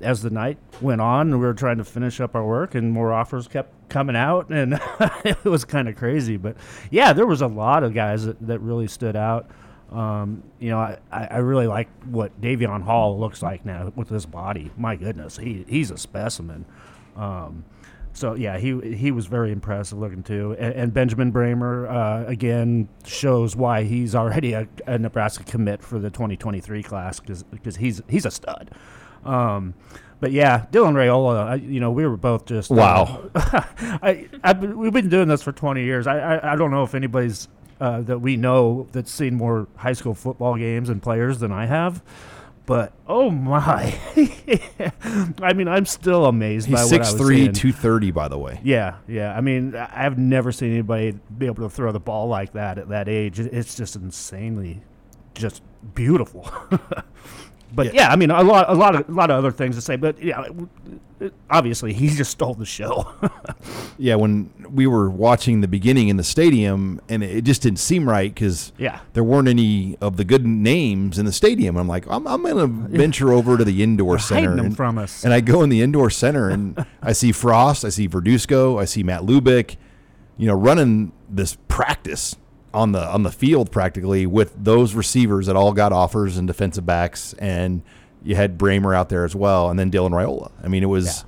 as the night went on, we were trying to finish up our work, and more offers kept coming out, and it was kind of crazy. But, yeah, there was a lot of guys that really stood out. You know, I really like what Davion Hall looks like now with his body. My goodness, he's a specimen. So, yeah, he was very impressive looking, too. And Benjamin Bramer, again, shows why he's already a Nebraska commit for the 2023 class because he's a stud. But, yeah, Dylan Raiola, you know, we were both just – wow. We've been doing this for 20 years. I don't know if anybody's that we know that's seen more high school football games and players than I have. But, oh, my. I mean, I'm still amazed by what I was seeing. He's 6'3", 230, by the way. Yeah. I mean, I've never seen anybody be able to throw the ball like that at that age. It's just insanely just beautiful. But, yeah, I mean, a lot of other things to say. But, yeah, obviously, he just stole the show. Yeah, when we were watching the beginning in the stadium, and it just didn't seem right because there weren't any of the good names in the stadium. I'm like, I'm going to venture over to the indoor center. Hiding them from us. And I go in the indoor center, and I see Frost, I see Verduzco, I see Matt Lubick, you know, running this practice on the field practically with those receivers that all got offers and defensive backs, and you had Bramer out there as well, and then Dylan Raiola. I mean, it was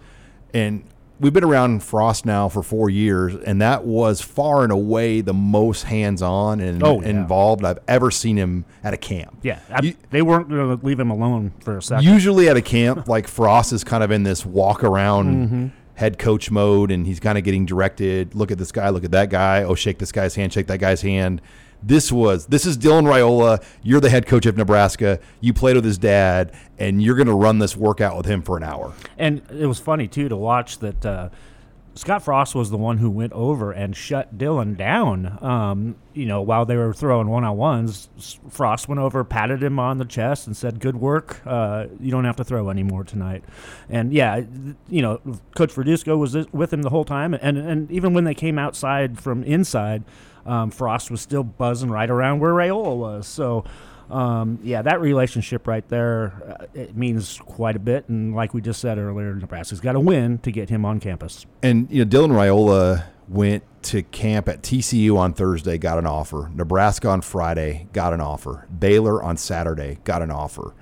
and we've been around Frost now for 4 years, and that was far and away the most hands-on and involved I've ever seen him at a camp. Yeah, they weren't going to leave him alone for a second. Usually at a camp, like Frost is kind of in this walk-around head coach mode, and he's kind of getting directed. Look at this guy, look at that guy. Oh, shake this guy's hand, shake that guy's hand. This is Dylan Raiola. You're the head coach of Nebraska. You played with his dad, and you're going to run this workout with him for an hour. And it was funny, too, to watch that Scott Frost was the one who went over and shut Dylan down. You know, while they were throwing one-on-ones, Frost went over, patted him on the chest, and said, good work. You don't have to throw anymore tonight. And, yeah, you know, Coach Verduzco was with him the whole time. And even when they came outside from inside, Frost was still buzzing right around where Raiola was. So, yeah, that relationship right there, it means quite a bit. And like we just said earlier, Nebraska's got to win to get him on campus. And, you know, Dylan Raiola went to camp at TCU on Thursday, got an offer. Nebraska on Friday, got an offer. Baylor on Saturday, got an offer.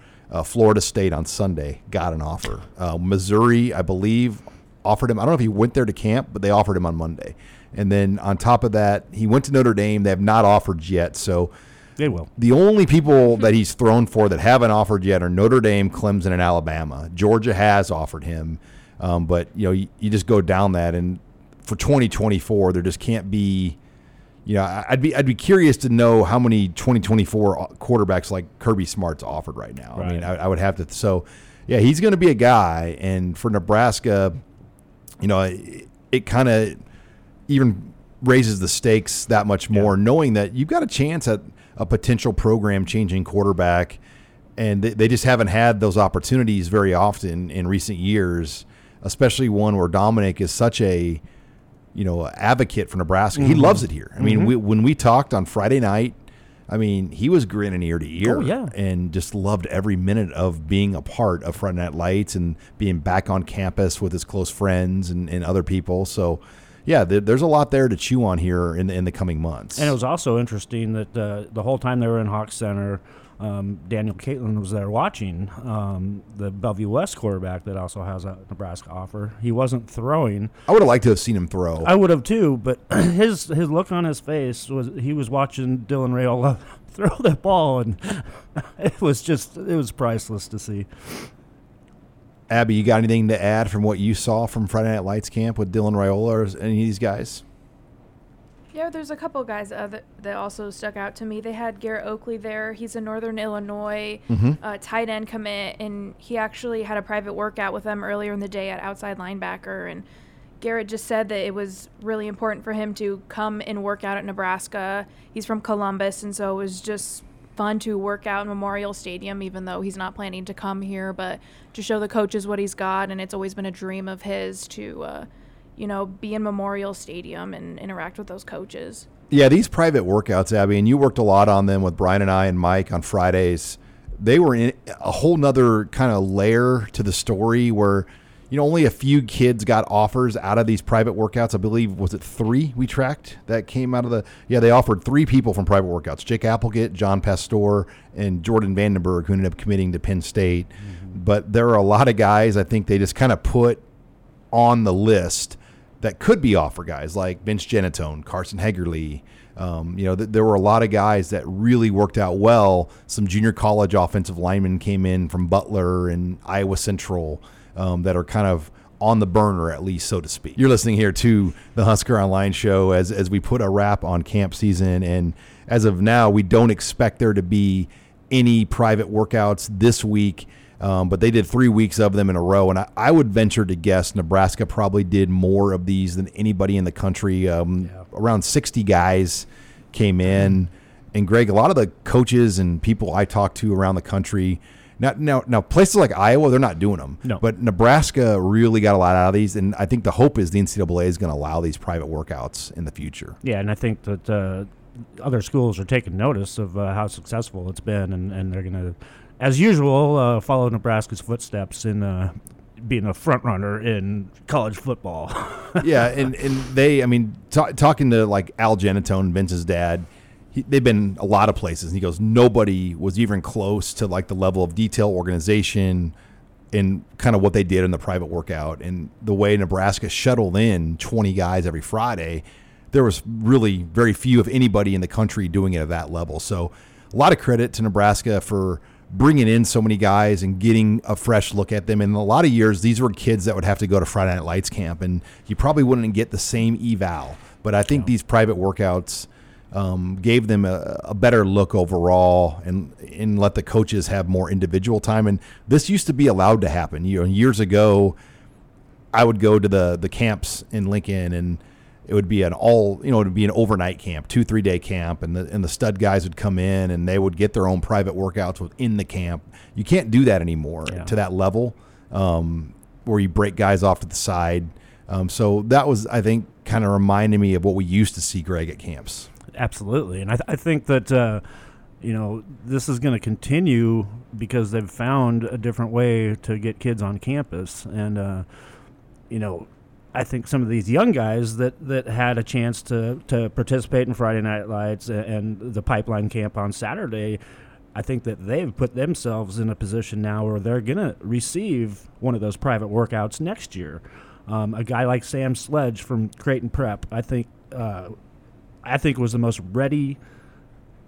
Florida State on Sunday, got an offer. Missouri, I believe, offered him. I don't know if he went there to camp, but they offered him on Monday. And then on top of that, he went to Notre Dame. They have not offered yet, so they will. The only people that he's thrown for that haven't offered yet are Notre Dame, Clemson, and Alabama. Georgia has offered him, but you know you just go down that. And for 2024, there just can't be. You know, I'd be curious to know how many 2024 quarterbacks like Kirby Smart's offered right now. Right. I mean, I would have to. So, yeah, he's going to be a guy, and for Nebraska, you know, it kind of even raises the stakes that much more, knowing that you've got a chance at a potential program-changing quarterback, and they just haven't had those opportunities very often in recent years, especially one where Dominic is such a, you know, advocate for Nebraska. He loves it here. I mean, when we talked on Friday night, I mean, he was grinning ear to ear and just loved every minute of being a part of Friday Night Lights and being back on campus with his close friends and other people. So, yeah, there's a lot there to chew on here in the coming months. And it was also interesting that the whole time they were in Hawk Center, Daniel Caitlin was there watching the Bellevue West quarterback that also has a Nebraska offer. He wasn't throwing. I would have liked to have seen him throw. I would have too, but his look on his face was he was watching Dylan Raiola throw that ball, and it was priceless to see. Abby, you got anything to add from what you saw from Friday Night Lights camp with Dylan Raiola or any of these guys? Yeah, there's a couple guys that also stuck out to me. They had Garrett Oakley there. He's a Northern Illinois tight end commit, and he actually had a private workout with them earlier in the day at outside linebacker. And Garrett just said that it was really important for him to come and work out at Nebraska. He's from Columbus, and so it was just fun to work out in Memorial Stadium, even though he's not planning to come here, but to show the coaches what he's got. And it's always been a dream of his to, you know, be in Memorial Stadium and interact with those coaches. Yeah, these private workouts, Abby, and you worked a lot on them with Brian and I and Mike on Fridays. They were in a whole nother kind of layer to the story where, you know, only a few kids got offers out of these private workouts. I believe, was it 3 we tracked that came out of the, yeah, they offered 3 people from private workouts, Jake Applegate, John Pastor, and Jordan Vandenberg, who ended up committing to Penn State. Mm-hmm. But there are a lot of guys I think they just kind of put on the list that could be offer guys like Vince Genitone, Carson Haggerty. You know, there were a lot of guys that really worked out well. Some junior college offensive linemen came in from Butler and Iowa Central that are kind of on the burner, at least, so to speak. You're listening here to the Husker Online Show as we put a wrap on camp season. And as of now, we don't expect there to be any private workouts this week. But they did 3 weeks of them in a row, and I would venture to guess Nebraska probably did more of these than anybody in the country. Around 60 guys came in, and Greg, a lot of the coaches and people I talked to around the country, now places like Iowa, they're not doing them, but Nebraska really got a lot out of these, and I think the hope is the NCAA is going to allow these private workouts in the future. Yeah, and I think that other schools are taking notice of how successful it's been, and they're going to, as usual, follow Nebraska's footsteps in being a front runner in college football. Yeah, and they, I mean, talking to like Al Genitone, Vince's dad, they've been a lot of places. And he goes, nobody was even close to like the level of detail, organization, and kind of what they did in the private workout. And the way Nebraska shuttled in 20 guys every Friday, there was really very few, if anybody, in the country doing it at that level. So a lot of credit to Nebraska for bringing in so many guys and getting a fresh look at them. And a lot of years, these were kids that would have to go to Friday Night Lights camp, and you probably wouldn't get the same eval. But I think these private workouts gave them a better look overall, and let the coaches have more individual time. And this used to be allowed to happen. You know, years ago, I would go to the camps in Lincoln, and it would be an overnight camp, 2-3 day camp, and the stud guys would come in and they would get their own private workouts within the camp. You can't do that anymore to that level, where you break guys off to the side. So that was, I think, kind of reminded me of what we used to see, Greg, at camps. Absolutely, and I think that you know, this is going to continue because they've found a different way to get kids on campus, and you know, I think some of these young guys that had a chance to participate in Friday Night Lights and the Pipeline Camp on Saturday, I think that they've put themselves in a position now where they're going to receive one of those private workouts next year. A guy like Sam Sledge from Creighton Prep, I think was the most ready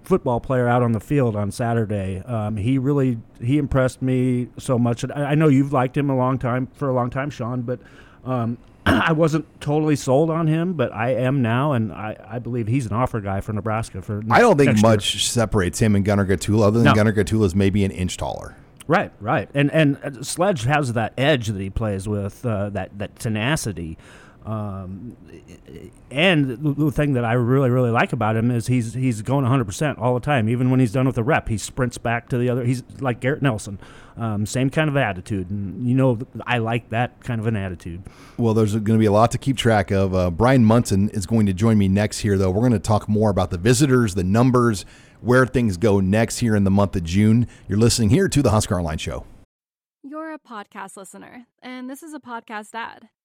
football player out on the field on Saturday. He impressed me so much. I know you've liked him for a long time, Sean, but I wasn't totally sold on him, but I am now, and I believe he's an offer guy for Nebraska. I don't think much separates him and Gunnar Gatulla, other than Gunnar Gatulla is maybe an inch taller. Right. And Sledge has that edge that he plays with, that tenacity. And the thing that I really, really like about him is he's going 100% all the time. Even when he's done with a rep, he sprints back to the other. He's like Garrett Nelson, same kind of attitude. And, you know, I like that kind of an attitude. Well, there's going to be a lot to keep track of. Brian Munson is going to join me next here, though. We're going to talk more about the visitors, the numbers, where things go next here in the month of June. You're listening here to the Husker Online Show. You're a podcast listener, and this is a podcast ad.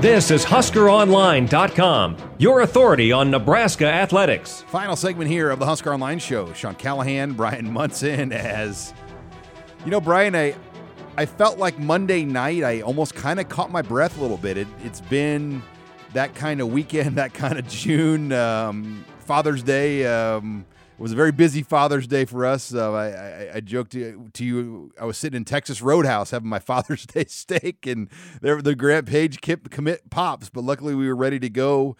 This is HuskerOnline.com, your authority on Nebraska athletics. Final segment here of the Husker Online Show. Sean Callahan, Brian Munson. As you know, Brian, I felt like Monday night I almost kind of caught my breath a little bit. It's been that kind of weekend, that kind of June, Father's Day. was a very busy Father's Day for us. I joked to you, I was sitting in Texas Roadhouse having my Father's Day steak, and there the Grant Page commit pops, but luckily we were ready to go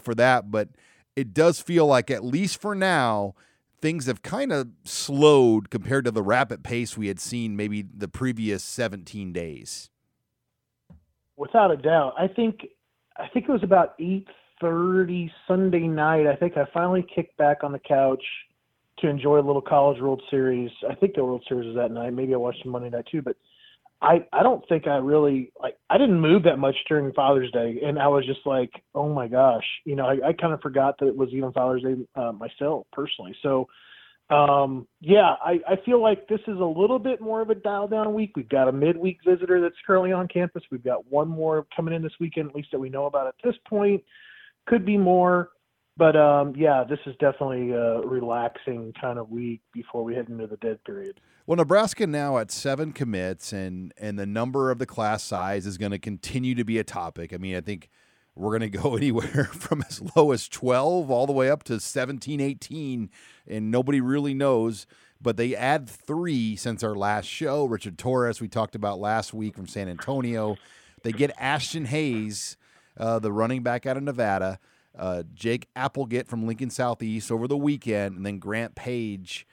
for that. But it does feel like, at least for now, things have kind of slowed compared to the rapid pace we had seen maybe the previous 17 days. Without a doubt. I think it was about 8:30 Sunday night. I think I finally kicked back on the couch to enjoy a little college World Series. I think the World Series was that night. Maybe I watched it Monday night too, but I don't think I really, like, I didn't move that much during Father's Day, and I was just like, oh my gosh, you know, I kind of forgot that it was even Father's Day myself personally. So, I feel like this is a little bit more of a dial down week. We've got a midweek visitor that's currently on campus. We've got one more coming in this weekend, at least that we know about at this point. Could be more, but this is definitely a relaxing kind of week before we head into the dead period. Well, Nebraska now at 7 commits, and the number of the class size is going to continue to be a topic. I mean, I think we're going to go anywhere from as low as 12 all the way up to 17, 18, and nobody really knows. But they add 3 since our last show. Richard Torres, we talked about last week from San Antonio. They get Ashton Hayes, the running back out of Nevada, Jake Applegate from Lincoln Southeast over the weekend, and then Grant Page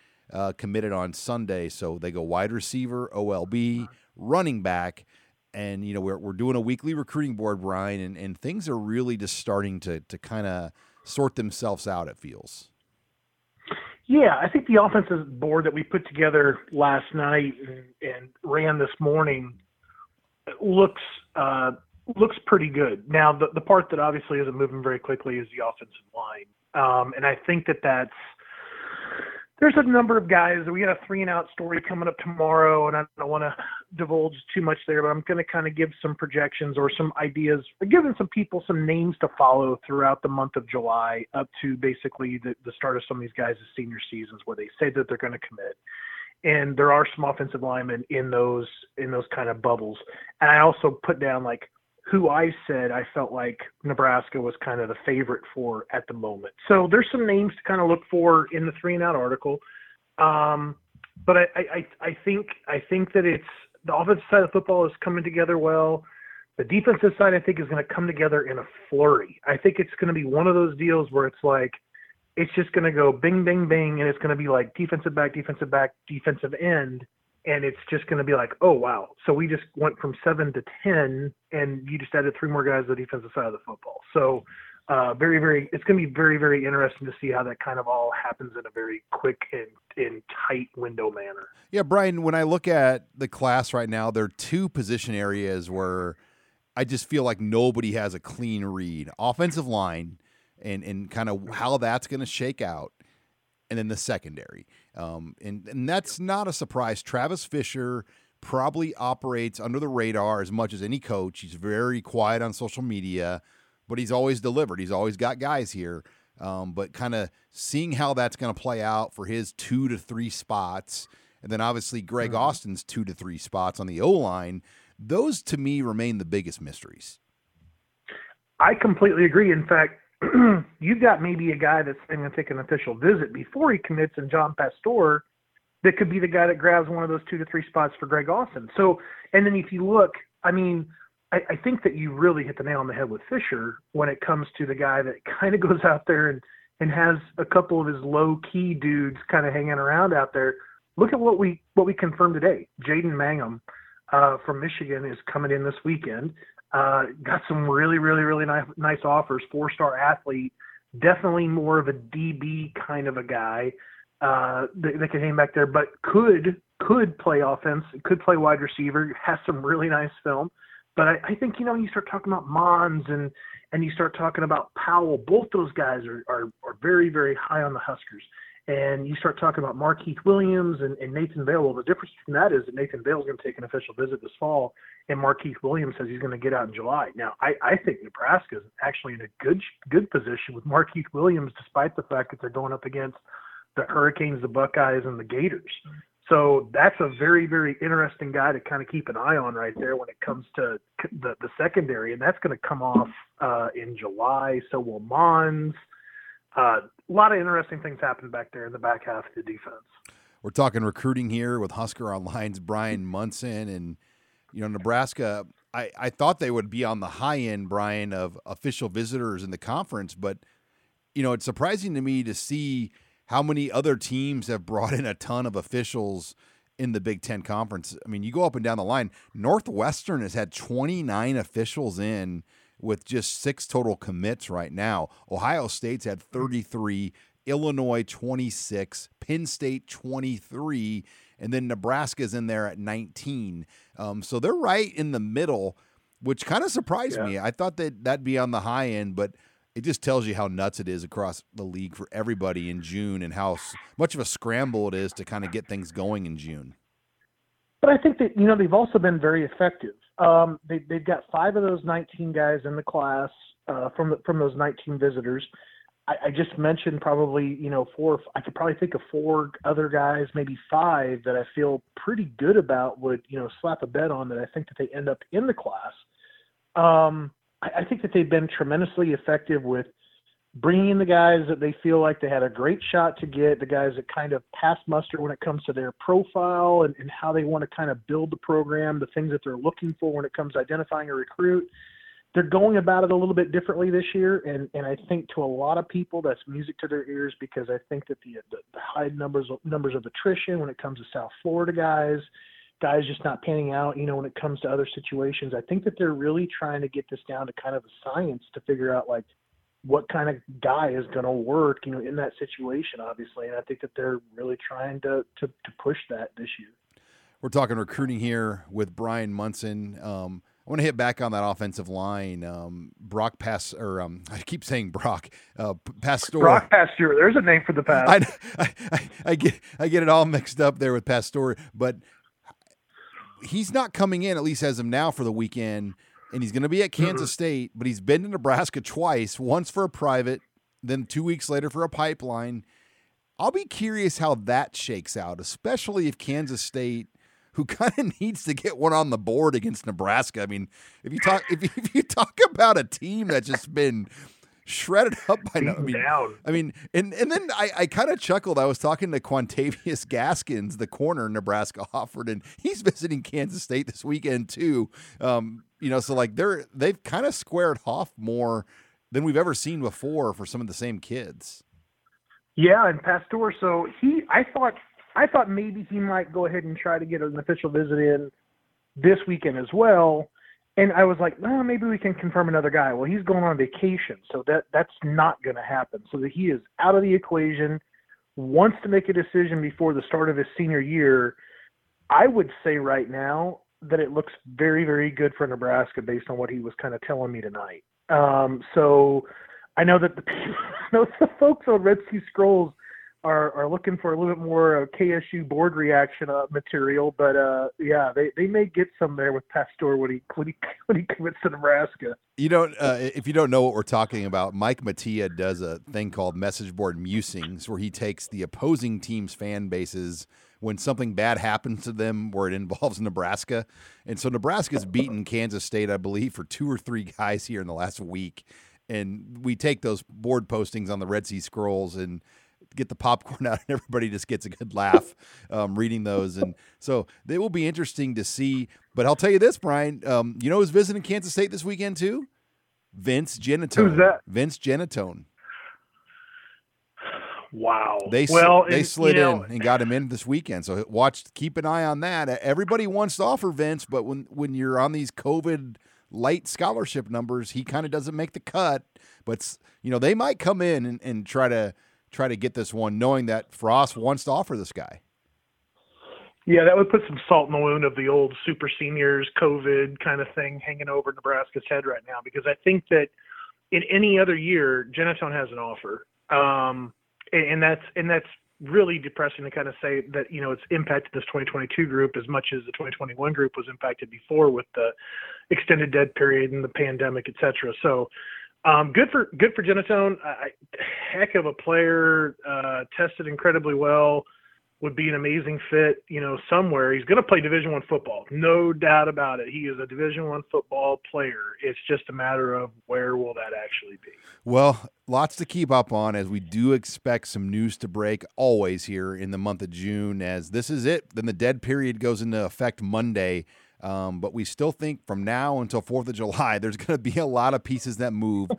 committed on Sunday. So they go wide receiver, OLB, running back, and, you know, we're doing a weekly recruiting board, Brian, and things are really just starting to kind of sort themselves out, it feels. Yeah, I think the offensive board that we put together last night and ran this morning looks pretty good. Now, the part that obviously isn't moving very quickly is the offensive line, and I think that's there's a number of guys. We got a 3-and-out story coming up tomorrow, and I don't want to divulge too much there, but I'm going to kind of give some projections or some ideas, giving some people some names to follow throughout the month of July up to basically the start of some of these guys' senior seasons where they say that they're going to commit. And there are some offensive linemen in those kind of bubbles. And I also put down, like, who I said I felt like Nebraska was kind of the favorite for at the moment. So there's some names to kind of look for in the 3-and-out article. But I think that it's the offensive side of football is coming together well. The defensive side, I think, is going to come together in a flurry. I think it's going to be one of those deals where it's like, it's just going to go bing, bing, bing. And it's going to be like defensive back, defensive end. And it's just going to be like, oh, wow. So we just went from 7 to 10, and you just added 3 more guys to the defensive side of the football. So very, very, it's going to be very, very interesting to see how that kind of all happens in a very quick and tight window manner. Yeah, Brian, when I look at the class right now, there are 2 position areas where I just feel like nobody has a clean read. Offensive line and kind of how that's going to shake out. And then the secondary. And that's not a surprise. Travis Fisher probably operates under the radar as much as any coach. He's very quiet on social media, but he's always delivered. He's always got guys here. But kind of seeing how that's going to play out for his 2 to 3 spots. And then obviously Greg Austin's 2 to 3 spots on the O-line. Those to me remain the biggest mysteries. I completely agree. In fact, you've got maybe a guy that's going to take an official visit before he commits, and John Pastor, that could be the guy that grabs one of those 2 to 3 spots for Greg Austin. So, and then if you look, I mean, I think that you really hit the nail on the head with Fisher when it comes to the guy that kind of goes out there and has a couple of his low key dudes kind of hanging around out there. Look at what we confirmed today. Jaden Mangum from Michigan is coming in this weekend. Got some really, really, really nice offers. 4-star athlete, definitely more of a DB kind of a guy that can hang back there, but could play offense, could play wide receiver, has some really nice film. But I think, you know, when you start talking about Mons and you start talking about Powell, both those guys are very, very high on the Huskers. And you start talking about Markeith Williams and Nathan Vale. Well, the difference in that is that Nathan Vale is going to take an official visit this fall, and Markeith Williams says he's going to get out in July. Now, I think Nebraska is actually in a good position with Markeith Williams, despite the fact that they're going up against the Hurricanes, the Buckeyes, and the Gators. So that's a very, very interesting guy to kind of keep an eye on right there when it comes to the secondary, and that's going to come off in July. So will Mons. A lot of interesting things happened back there in the back half of the defense. We're talking recruiting here with Husker Online's Brian Munson, and Nebraska. I thought they would be on the high end, Brian, of official visitors in the conference, but it's surprising to me to see how many other teams have brought in a ton of officials in the Big Ten Conference. I mean, you go up and down the line. Northwestern has had 29 officials in with just 6 total commits right now. Ohio State's had 33, Illinois 26, Penn State 23, and then Nebraska's in there at 19. So they're right in the middle, which kind of surprised me. I thought that'd be on the high end, but it just tells you how nuts it is across the league for everybody in June and how much of a scramble it is to kind of get things going in June. But I think that, they've also been very effective. They've got 5 of those 19 guys in the class from those 19 visitors. I just mentioned probably, 4. I could probably think of 4 other guys, maybe 5 that I feel pretty good about would, slap a bet on that. I think that they end up in the class. I think that they've been tremendously effective with bringing in the guys that they feel like they had a great shot to get, the guys that kind of pass muster when it comes to their profile and how they want to kind of build the program, the things that they're looking for when it comes to identifying a recruit. They're going about it a little bit differently this year, and I think to a lot of people that's music to their ears, because I think that the high numbers of attrition when it comes to South Florida guys just not panning out, when it comes to other situations. I think that they're really trying to get this down to kind of a science to figure out like what kind of guy is going to work, in that situation, obviously. And I think that they're really trying to push that this year. We're talking recruiting here with Brian Munson. I want to hit back on that offensive line. Pasteur. Brock Pasteur. There's a name for the past. I get it all mixed up there with Pasteur, but he's not coming in, at least as of now, for the weekend, and he's going to be at Kansas State, but he's been to Nebraska twice, once for a private, then 2 weeks later for a pipeline. I'll be curious how that shakes out, especially if Kansas State, who kind of needs to get one on the board against Nebraska. I mean, if you talk about a team that's just been shredded up by and then I kind of chuckled. I was talking to Quantavius Gaskins, the corner Nebraska offered, and he's visiting Kansas State this weekend too. So like they've kind of squared off more than we've ever seen before for some of the same kids. Yeah, and Pasteur. So I thought maybe he might go ahead and try to get an official visit in this weekend as well. And I was like, well, maybe we can confirm another guy. Well, he's going on vacation, so that's not going to happen. So that he is out of the equation, wants to make a decision before the start of his senior year. I would say right now that it looks very, very good for Nebraska based on what he was kind of telling me tonight. So I know that the folks on Red Sea Scrolls are looking for a little bit more KSU board reaction material, but they may get some there with Pasteur when he commits to Nebraska. If you don't know what we're talking about, Mike Mattia does a thing called Message Board Musings, where he takes the opposing team's fan bases when something bad happens to them, where it involves Nebraska, and so Nebraska's beaten Kansas State, I believe, for 2 or 3 guys here in the last week, and we take those board postings on the Red Sea Scrolls and get the popcorn out, and everybody just gets a good laugh reading those. And so they will be interesting to see. But I'll tell you this, Brian, who's visiting Kansas State this weekend too? Vince Genitone. Who's that? Vince Genitone. Wow. They slid in and got him in this weekend. So keep an eye on that. Everybody wants to offer Vince, but when you're on these COVID light scholarship numbers, he kind of doesn't make the cut, but they might come in and try to get this one, knowing that Frost wants to offer this guy. Yeah, that would put some salt in the wound of the old super seniors COVID kind of thing hanging over Nebraska's head right now, because I think that in any other year, Genitone has an offer. And that's really depressing to kind of say that, it's impacted this 2022 group as much as the 2021 group was impacted before with the extended dead period and the pandemic, et cetera. So, good for Genitone. Heck of a player, tested incredibly well, would be an amazing fit, you know, somewhere. He's going to play Division I football, no doubt about it. He is a Division I football player. It's just a matter of where will that actually be. Well, lots to keep up on, as we do expect some news to break always here in the month of June, as this is it. Then the dead period goes into effect Monday. But we still think from now until 4th of July, there's going to be a lot of pieces that move.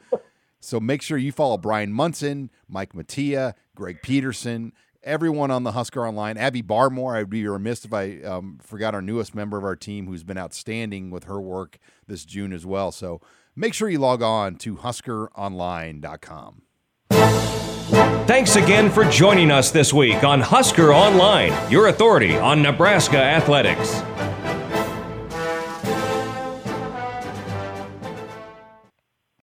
So make sure you follow Brian Munson, Mike Mattia, Greg Peterson, everyone on the Husker Online. Abby Barmore, I'd be remiss if I forgot our newest member of our team, who's been outstanding with her work this June as well. So make sure you log on to HuskerOnline.com. Thanks again for joining us this week on Husker Online, your authority on Nebraska athletics.